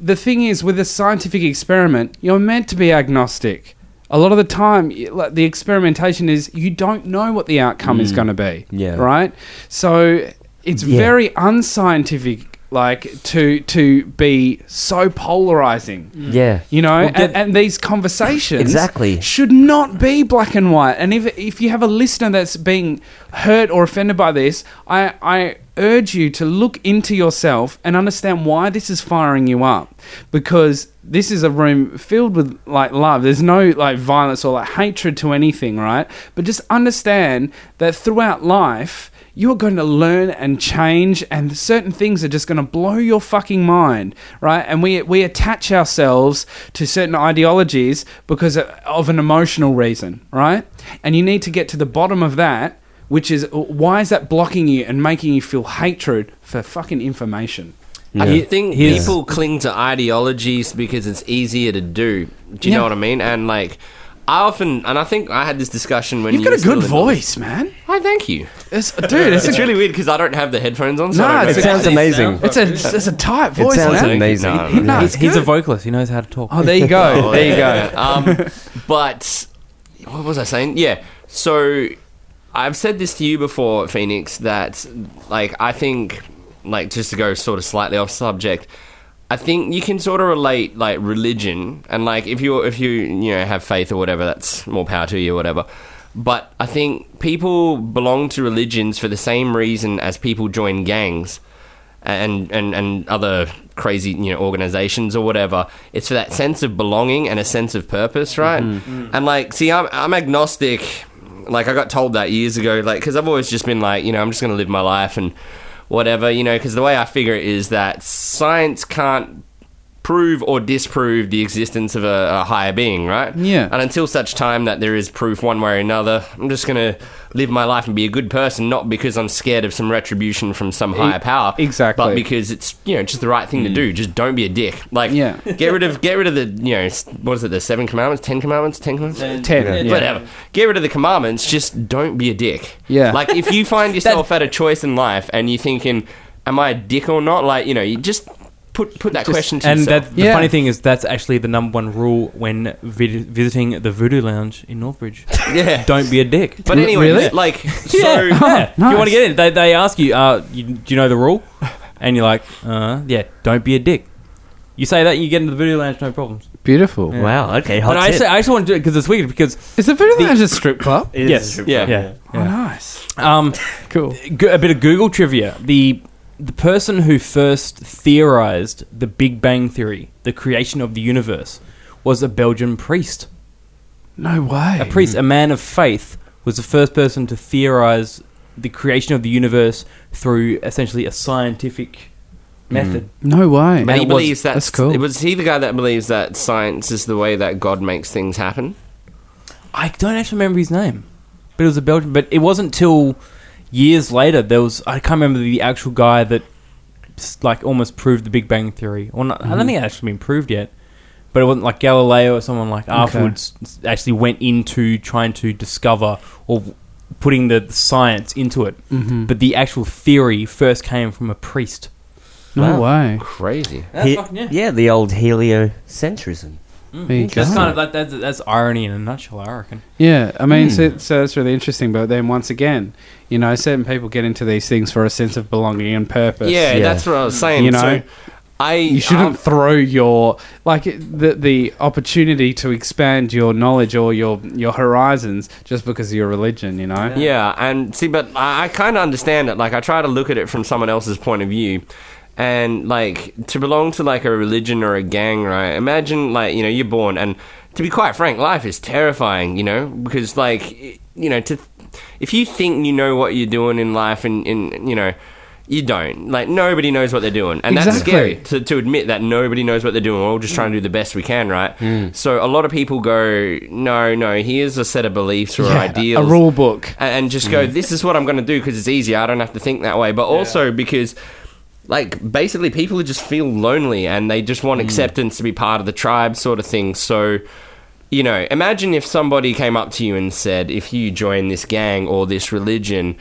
the thing is, with a scientific experiment, you're meant to be agnostic. A lot of the time, the experimentation is you don't know what the outcome mm. is going to be. Yeah. Right? So... it's yeah. very unscientific like to to be so polarizing. Yeah, you know, well, and, and these conversations exactly should not be black and white. And if if you have a listener that's being hurt or offended by this, I I urge you to look into yourself and understand why this is firing you up, because this is a room filled with like love. There's no like violence or like hatred to anything, right? But just understand that throughout life, you're going to learn and change, and certain things are just going to blow your fucking mind, right? And we we attach ourselves to certain ideologies because of an emotional reason, right? And you need to get to the bottom of that, which is, why is that blocking you and making you feel hatred for fucking information? Yeah. I think yeah. people cling to ideologies because it's easier to do. Do you yeah. know what I mean? And like, I often, and I think I had this discussion when you've you got a good voice, man. Hi, oh, thank you. It's, dude, it's, it's a, really weird because I don't have the headphones on. So no, it sounds amazing. It's a it's a tight voice. It sounds man. amazing. No, he, no, he's, he's a vocalist. He knows how to talk. Oh, there you go. There you go. Um, but what was I saying? Yeah. So I've said this to you before, Phoenix. That like I think like just to go sort of slightly off subject. I think you can sort of relate like religion and like if you if you you know have faith or whatever, that's more power to you or whatever. But I think people belong to religions for the same reason as people join gangs and and, and other crazy you know organizations or whatever. It's for that sense of belonging and a sense of purpose, right? Mm-hmm. And like, see, I'm I'm agnostic. Like I got told that years ago, like because I've always just been like, you know, I'm just going to live my life and whatever, you know, because the way I figure it is that science can't prove or disprove the existence of a, a higher being, right? Yeah. And until such time that there is proof one way or another, I'm just going to live my life and be a good person, not because I'm scared of some retribution from some higher power. Exactly. But because it's, you know, just the right thing mm. to do. Just don't be a dick. Like, yeah. get rid of get rid of the, you know, what is it, the seven commandments? Ten commandments? Ten commandments? Ten. ten yeah. Whatever. Get rid of the commandments. Just don't be a dick. Yeah. Like, if you find yourself that- at a choice in life and you're thinking, am I a dick or not? Like, you know, you just... Put put that Just, question to and yourself. And the yeah. funny thing is, that's actually the number one rule when vid- visiting the Voodoo Lounge in Northbridge. Yeah. Don't be a dick. But anyway, really? like, so... Yeah. Oh, yeah. Nice. You want to get in. They, they ask you, uh, you, do you know the rule? And you're like, uh, yeah, don't be a dick. You say that, you get into the Voodoo Lounge, no problems. Beautiful. Yeah. Wow, okay, hot but I actually, I actually want to do it because it's weird, because... Is the Voodoo the, Lounge a strip club? It is yes. a strip club. Yeah. yeah. yeah. Oh, nice. Um, cool. Go, a bit of Google trivia. The... The person who first theorized the Big Bang Theory, the creation of the universe, was a Belgian priest. No way. A priest, a man of faith, was the first person to theorize the creation of the universe through essentially a scientific method. Mm. No way. And he believes that that's cool. Was he the guy that believes that science is the way that God makes things happen? I don't actually remember his name, but it was a Belgian. But it wasn't till years later, there was... I can't remember the actual guy that, like, almost proved the Big Bang Theory. Or not, mm-hmm. I don't think it actually been proved yet. But it wasn't like Galileo or someone like afterwards okay. actually went into trying to discover or putting the science into it. Mm-hmm. But the actual theory first came from a priest. No wow. way. Crazy. That's he- fucking, yeah. yeah, the old heliocentrism. Mm. That's kind of like, that's, that's irony in a nutshell, I reckon. Yeah, I mean, mm. so, so that's really interesting. But then once again, you know, certain people get into these things for a sense of belonging and purpose. Yeah, yeah. that's what I was saying. You know, so I you shouldn't um, throw your like the the opportunity to expand your knowledge or your your horizons just because of your religion. You know. Yeah, yeah and see, but I, I kind of understand it. Like, I try to look at it from someone else's point of view. And, like, to belong to, like, a religion or a gang, right? Imagine, like, you know, you're born. And to be quite frank, life is terrifying, you know? Because, like, you know, to if you think you know what you're doing in life and, and you know, you don't. Like, nobody knows what they're doing. And exactly. that's scary to, to admit that nobody knows what they're doing. We're all just trying to do the best we can, right? Mm. So, a lot of people go, no, no, here's a set of beliefs or yeah, ideals. A rule book. And, and just go, this is what I'm going to do because it's easy. I don't have to think that way. But also yeah. because... Like, basically, people just feel lonely and they just want mm. acceptance to be part of the tribe sort of thing. So, you know, imagine if somebody came up to you and said, if you join this gang or this religion,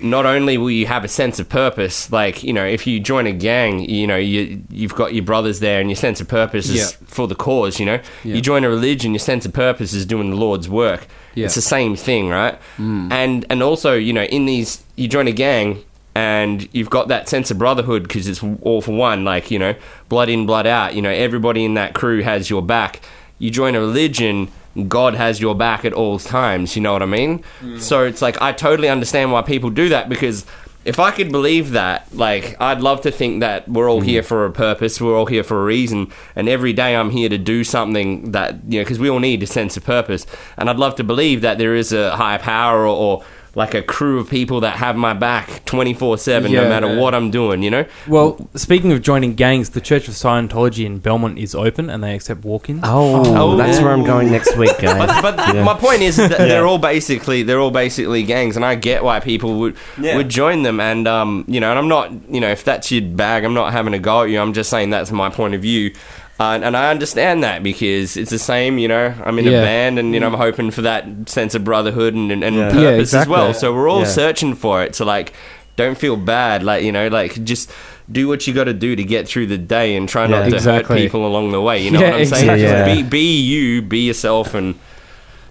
not only will you have a sense of purpose, like, you know, if you join a gang, you know, you, you've got your brothers there and your sense of purpose is yeah. for the cause, you know. Yeah. You join a religion, your sense of purpose is doing the Lord's work. Yeah. It's the same thing, right? Mm. And, and also, you know, in these, you join a gang... And you've got that sense of brotherhood because it's all for one, like, you know, blood in, blood out. You know, everybody in that crew has your back. You join a religion, God has your back at all times, you know what I mean? Mm. So it's like, I totally understand why people do that, because if I could believe that, like, I'd love to think that we're all mm. here for a purpose, we're all here for a reason, and every day I'm here to do something that, you know, because we all need a sense of purpose. And I'd love to believe that there is a higher power or, or like a crew of people that have my back twenty-four seven, yeah, no matter yeah. what I'm doing, you know? Well, speaking of joining gangs, the Church of Scientology in Belmont is open and they accept walk-ins. Oh, oh that's yeah. where I'm going next week, guys. But, but yeah. my point is that yeah. they're all basically they're all basically gangs, and I get why people would yeah. would join them. And um, you know, and I'm not, you know, if that's your bag, I'm not having a go at you. I'm just saying that's my point of view. Uh, and, and I understand that, because it's the same, you know, I'm in yeah. a band and, you know, I'm hoping for that sense of brotherhood and, and, and yeah. purpose yeah, exactly. as well. So we're all yeah. searching for it. So, like, don't feel bad. Like, you know, like, just do what you got to do to get through the day and try not yeah, to exactly. hurt people along the way. You know yeah, what I'm exactly. saying? Yeah. Be, be you, be yourself, and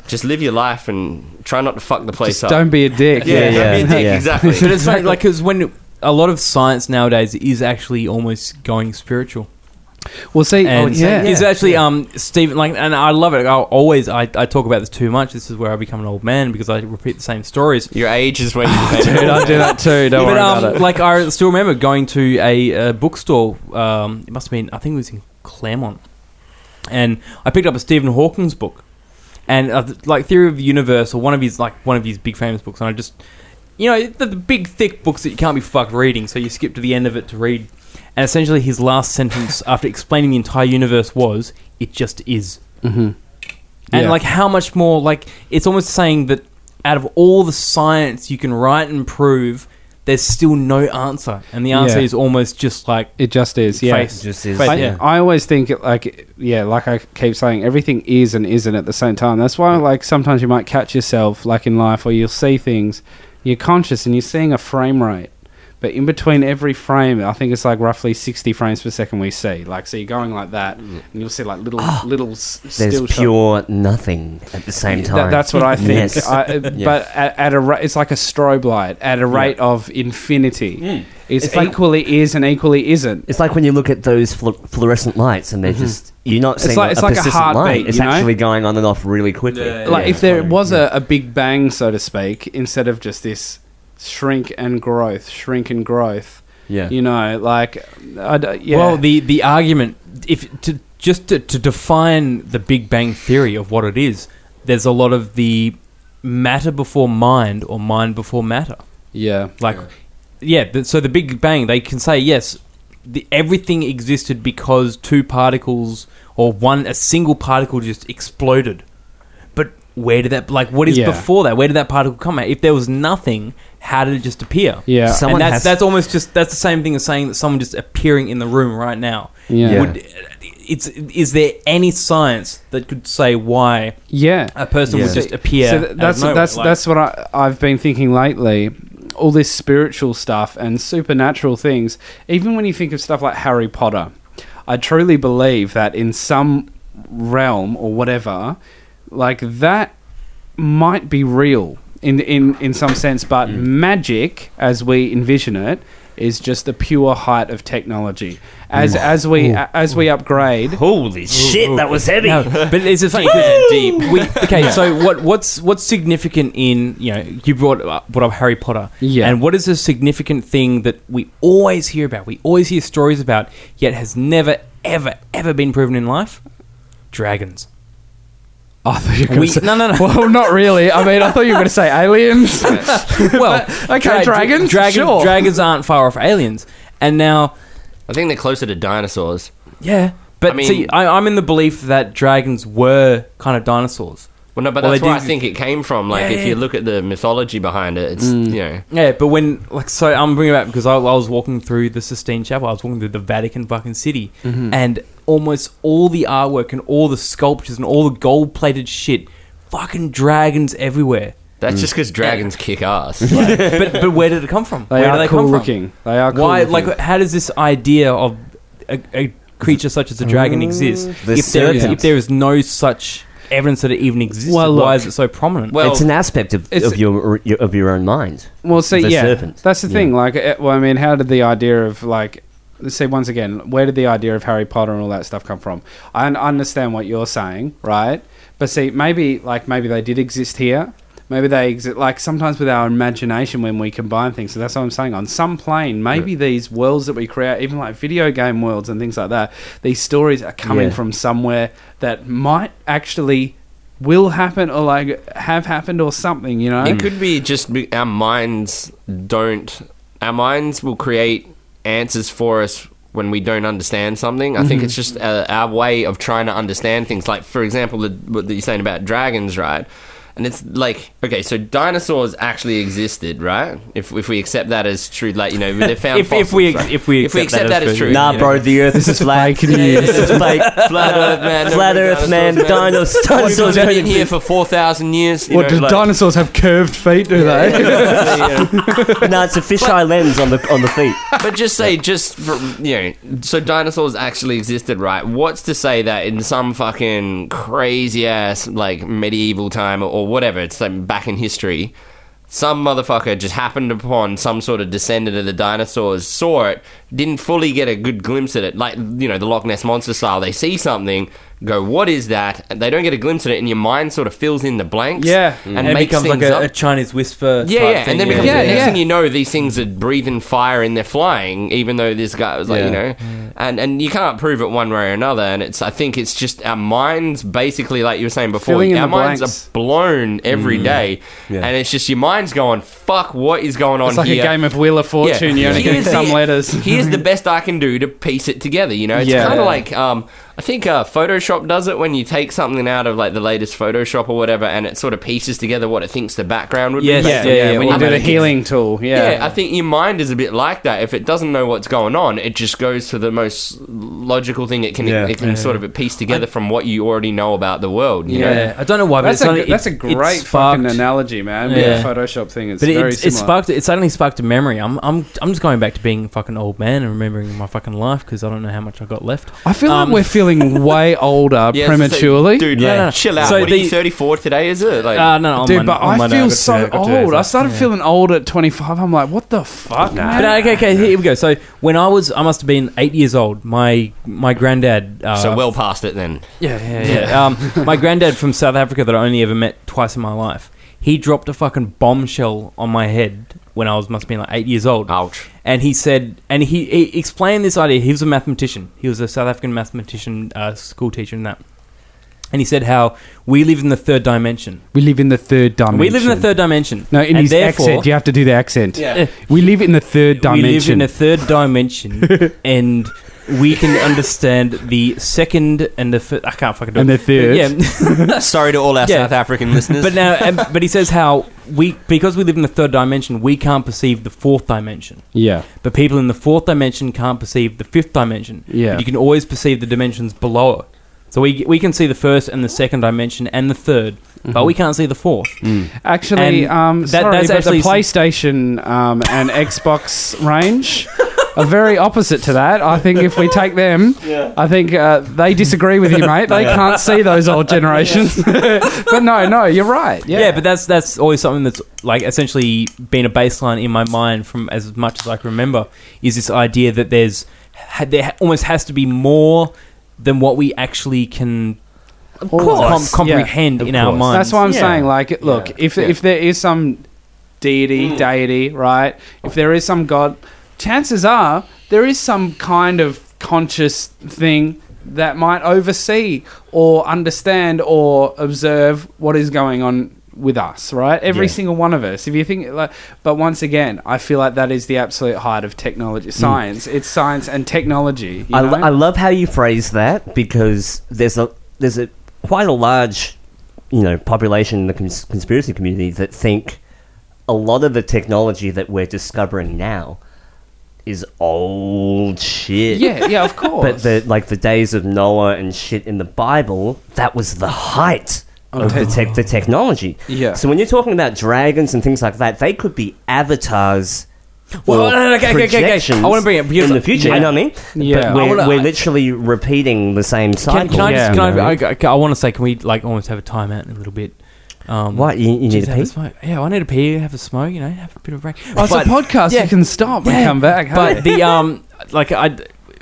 just live your life and try not to fuck the place just up. Don't be a dick. Yeah, yeah, yeah. don't be a dick, yeah. exactly. But it's like, because like, when a lot of science nowadays is actually almost going spiritual. Well, see, and oh, yeah, he's yeah, actually yeah. um Stephen, like, and I love it. I always I, I talk about this too much. This is where I become an old man because I repeat the same stories. Your age is when you oh, dude, I do that too. Don't but, worry um, about it. Like, I still remember going to a, a bookstore. Um, it must have been I think it was in Claremont, and I picked up a Stephen Hawking's book, and uh, like Theory of the Universe or one of his like one of his big famous books, and I just you know the, the big thick books that you can't be fucked reading, so you skip to the end of it to read. And essentially his last sentence after explaining the entire universe was, it just is. Mm-hmm. And yeah. like how much more, like it's almost saying that out of all the science you can write and prove, there's still no answer. And the answer yeah. is almost just like... It just is, yeah. Face. It just is. But, yeah. I always think, like, yeah, like I keep saying, everything is and isn't at the same time. That's why, like, sometimes you might catch yourself, like in life, or you'll see things, you're conscious and you're seeing a frame rate. But in between every frame, I think it's like roughly sixty frames per second we see. Like, so you're going like that, and you'll see like little, oh, little. S- there's still pure shot. Nothing at the same time. Th- that's what I think. Yes. I, uh, yes. But at, at a ra- it's like a strobe light at a rate yeah. of infinity. Mm. It's, it's equally like, is and equally isn't. It's like when you look at those flu- fluorescent lights, and they're mm-hmm. just you're not seeing it's like, a, it's a like persistent a heartbeat, light. It's you know? Actually going on and off really quickly. Yeah, yeah, like yeah, if there so, was yeah. a, a big bang, so to speak, instead of just this. Shrink and growth, shrink and growth. Yeah, you know, like, I yeah. Well, the the argument, if to just to, to define the Big Bang Theory of what it is, there's a lot of the matter before mind or mind before matter. Yeah, like, yeah. yeah so the Big Bang, they can say yes, the, everything existed because two particles or one a single particle just exploded. Where did that... Like, what is yeah. before that? Where did that particle come at? If there was nothing, how did it just appear? Yeah. Someone and that's, that's almost just... That's the same thing as saying that someone just appearing in the room right now. Yeah. Would, it's, is there any science that could say why yeah. a person yeah. would just appear so th- that's, out of nowhere? That's, like, that's what I, I've been thinking lately. All this spiritual stuff and supernatural things. Even when you think of stuff like Harry Potter, I truly believe that in some realm or whatever... Like, that might be real in in, in some sense, but mm. magic, as we envision it, is just the pure height of technology. As oh. as we ooh. as we upgrade, holy ooh, shit, ooh. that was heavy. No, but it's just funny because deep. We, okay, yeah. so what what's what's significant in you know you brought up, brought up Harry Potter, yeah. and what is a significant thing that we always hear about, we always hear stories about, yet has never ever ever been proven in life? Dragons. I thought you were going to say... No, no, no. Well, not really. I mean, I thought you were going to say aliens. Well... But, okay, dra- dragons, dragon, sure. Dragons aren't far off aliens. And now... I think they're closer to dinosaurs. Yeah. But I mean, see, I, I'm in the belief that dragons were kind of dinosaurs. Well, no, but well, that's where I think it came from. Like, yeah, if yeah. you look at the mythology behind it, it's, mm. you know... Yeah, but when... like, so I'm bringing it up because I, I was walking through the Sistine Chapel. I was walking through the Vatican fucking city. Mm-hmm. And... almost all the artwork and all the sculptures and all the gold-plated shit, fucking dragons everywhere. That's mm. just because dragons yeah. kick ass. Like, but but where did it come from? They where are did they cool come looking. From? They are cool Why? Looking. Like, how does this idea of a, a creature such as a dragon exist? The if, there is, if there is no such evidence that it even exists. Well, why look, is it so prominent? Well, it's an aspect of, of your of your own mind. Well, see, the yeah, serpent. That's the thing. Yeah. Like, well, I mean, how did the idea of like, see, once again, where did the idea of Harry Potter and all that stuff come from? I understand what you're saying, right? But see, maybe like maybe they did exist here. Maybe they exist, like sometimes with our imagination when we combine things. So that's what I'm saying. On some plane, maybe yeah. these worlds that we create, even like video game worlds and things like that, these stories are coming yeah. from somewhere that might actually will happen or like have happened or something, you know? It could be just our minds don't... Our minds will create answers for us when we don't understand something. I mm-hmm. think it's just uh, our way of trying to understand things. Like, for example, the, what you're saying about dragons, right? And it's like, okay, so dinosaurs actually existed, right? If if we accept that as true, like, you know, they found if, fossils, if we right? if we if accept, we accept that, that as true, nah, you know? Bro, the Earth is flat. Fake news. It's fake. Flat Earth, man. Flat Earth, man. Dinosaurs, dinosaurs have been here for four thousand years. What do like, dinosaurs have curved feet? Do yeah, they? Yeah, yeah. No, it's a fisheye lens on the on the feet. But just say, just for, you know, so dinosaurs actually existed, right? What's to say that in some fucking crazy ass like medieval time or whatever, it's like back in history, some motherfucker just happened upon some sort of descendant of the dinosaurs, saw it, didn't fully get a good glimpse at it, like, you know, the Loch Ness Monster style. They see something, go, what is that? And they don't get a glimpse at it, and your mind sort of fills in the blanks. Yeah. And, and it becomes like a, a Chinese whisper. Yeah, type yeah. Thing, and then yeah. becomes, yeah, the next yeah. thing you know, these things are breathing fire and they're flying, even though this guy was like, yeah. you know. Yeah. And and you can't prove it one way or another. And it's, I think it's just our minds, basically, like you were saying before, filling our minds blanks. Are blown every mm. day. Yeah. And it's just your mind's going, fuck, what is going on here? It's like here? A game of Wheel of Fortune. Yeah. You only get some letters. Here's the best I can do to piece it together, you know? It's yeah. kind of like... Um, I think uh, Photoshop does it when you take something out of like the latest Photoshop or whatever, and it sort of pieces together what it thinks the background would yes, be. Yeah, yeah, yeah. When you do the healing tool, yeah. yeah. I think your mind is a bit like that. If it doesn't know what's going on, it just goes to the most logical thing it can. Yeah, it can yeah. sort of piece together I, from what you already know about the world. You yeah, know? Yeah, I don't know why, but that's it's a, only, that's it, a great fucking analogy, man. Yeah. The Photoshop thing is but very it, similar. It sparked. It suddenly sparked a memory. I'm, I'm, I'm just going back to being a fucking old man and remembering my fucking life because I don't know how much I got left. I feel um, like we're feeling. way older yeah, prematurely so, dude yeah. no, no, no. chill out so what the, are you thirty-four today is it like uh, no, no, dude my, but I feel so old days, I started yeah. feeling old at twenty-five. I'm like, what the fuck, man? But, okay, okay here we go. So when I was I must have been eight years old, my my granddad uh, so well past it then yeah yeah yeah, yeah. um, my granddad from South Africa that I only ever met twice in my life, he dropped a fucking bombshell on my head when I was must have been like eight years old. Ouch. And he said, and he, he explained this idea. He was a mathematician. He was a South African mathematician, uh, school teacher and that. And he said how we live in the third dimension. We live in the third dimension. We live in the third dimension. No, in and his accent, you have to do the accent. Yeah. Uh, we live in the third dimension. We live in the third dimension and... we can understand the second and the first... I can't fucking do it. And the third. Yeah. Sorry to all our yeah. South African listeners. But now, and, but he says how we, because we live in the third dimension, we can't perceive the fourth dimension. Yeah. But people in the fourth dimension can't perceive the fifth dimension. Yeah. But you can always perceive the dimensions below it. So we we can see the first and the second dimension and the third, mm-hmm. but we can't see the fourth. Mm. Actually, and um, that, sorry, that's but actually the PlayStation um, and Xbox range... are very opposite to that. I think if we take them, yeah. I think uh, they disagree with you, mate. They yeah. can't see those old generations. But no, no, you're right. Yeah. yeah, but that's that's always something that's like essentially been a baseline in my mind from as much as I can remember, is this idea that there's there almost has to be more than what we actually can of course. Com- comprehend yeah. in of course. Our minds. That's why I'm yeah. saying, like, look, yeah. if yeah. if there is some deity, mm. deity, right? If there is some god... chances are there is some kind of conscious thing that might oversee or understand or observe what is going on with us, right? Every yeah. single one of us. If you think, like, but once again, I feel like that is the absolute height of technology, science. Mm. It's science and technology. You I, know? L- I love how you phrase that, because there's a there's a quite a large, you know, population in the cons- conspiracy community that think a lot of the technology that we're discovering now is old shit. Yeah, yeah, of course. But the like the days of Noah and shit in the Bible, that was the height oh, of te- the, te- the technology. Yeah. So when you're talking about dragons and things like that, they could be avatars Well, well no, no, okay, okay, okay, okay. I want to bring it in the future. Yeah. You know what I mean? Yeah, but we're, wanna, we're literally repeating the same cycle. Can, can I just? Yeah, can no. I, I, I want to say, can we like almost have a timeout in a little bit? Um, what you, you need to pee? A smoke. Yeah, I need to pee. Have a smoke. You know, have a bit of a break. Oh, it's but, a podcast. Yeah. You can stop yeah. and come back. But hey. the um, like I,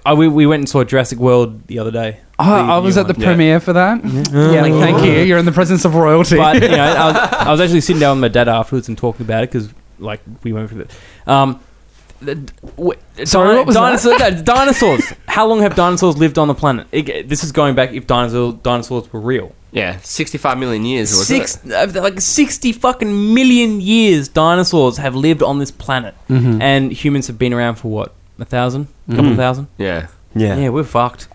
I we, we went and saw Jurassic World the other day. Oh, the, I was at the one. premiere yeah. for that. Mm-hmm. Yeah, like, thank you. You're in the presence of royalty. But you know, I was, I was actually sitting down with my dad afterwards and talking about it because. Like we went through that. Um, the, w- Sorry, di- what was dinosaur, that? No, dinosaurs. How long have dinosaurs lived on the planet? It, this is going back if dinosaur, dinosaurs were real. Yeah, sixty-five million years. Or Six, it? like sixty fucking million years. Dinosaurs have lived on this planet, mm-hmm. and humans have been around for what, a thousand, mm-hmm. couple of thousand. Yeah, yeah, yeah. We're fucked.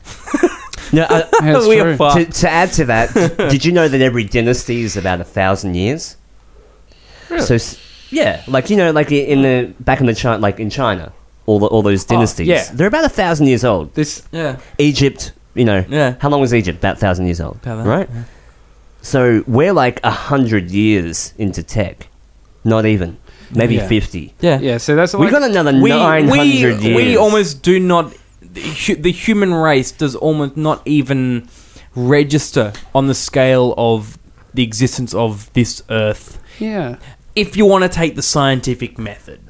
No, I, yeah, we are fucked. To, to add to that, did you know that every dynasty is about a thousand years? Really? So. Yeah, like, you know, like in the back in the China, like in China, all the, all those dynasties, oh, yeah. they're about a thousand years old. This, yeah, Egypt, you know, yeah. how long was Egypt? About a thousand years old, that, right? Yeah. So we're like a hundred years into tech, not even, maybe yeah. fifty. Yeah, yeah. So that's we like, got another nine hundred years. We almost do not. The human race does almost not even register on the scale of the existence of this Earth. Yeah. If you want to take the scientific method,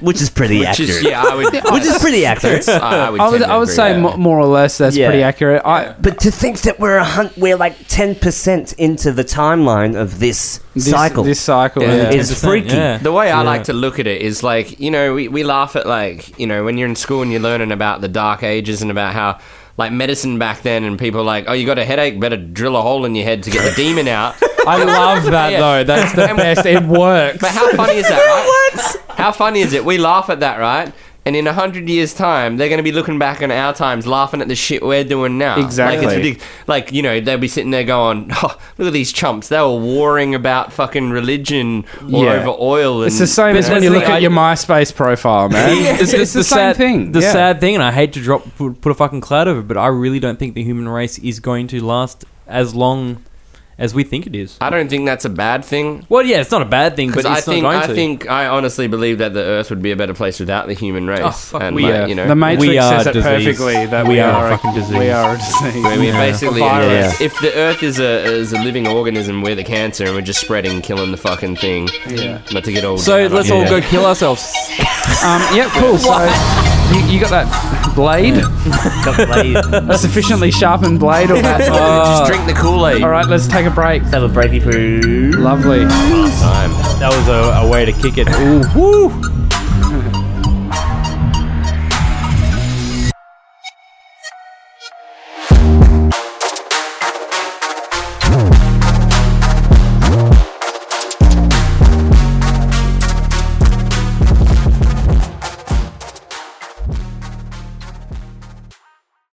which is pretty which accurate, is, yeah, I would, which is pretty accurate. I, I would, I would, I would say m- more or less that's yeah. pretty accurate. Yeah. I, but to think that we're a hun- we're like ten percent into the timeline of this, this cycle, this cycle yeah. is yeah. freaky. Yeah. The way I yeah. like to look at it is like, you know, we we laugh at, like, you know, when you're in school and you're learning about the Dark Ages and about how. Like medicine back then, and people are like, oh, you got a headache, better drill a hole in your head to get the demon out. I love that yeah. though. That's the best. It works. But how funny is that, right? It works. How funny is it? We laugh at that, right? And in a hundred years' time, they're going to be looking back on our times, laughing at the shit we're doing now. Exactly. Like, it's ridiculous. Like, you know, they'll be sitting there going, oh, look at these chumps. They were warring about fucking religion all yeah. over oil. And, it's the same you know, as when you look at I, your MySpace profile, man. yeah. It's, it's the, the same sad, thing. The yeah. sad thing, and I hate to drop put a fucking cloud over it, but I really don't think the human race is going to last as long as we think it is. I don't think that's a bad thing. Well, yeah, it's not a bad thing, but it's I think, not going I to. I think, I honestly believe that the Earth would be a better place without the human race. Oh, fuck, and we like, are. You know, the Matrix we says it disease. perfectly that we, we are, are a fucking disease. We are a disease. Where we yeah. basically, yeah. if the Earth is a is a living organism, we're the cancer, and we're just spreading, killing the fucking thing. Yeah. Not to get all. So let's all yeah. go kill ourselves. um. Yeah. Cool. So you, you got that blade? Got blade. A sufficiently sharpened blade, or that? Oh. Just drink the Kool-Aid. All right. Let's take. A break. Let's have a breaky poo. Lovely. Last time. That was a, a way to kick it. Ooh, woo.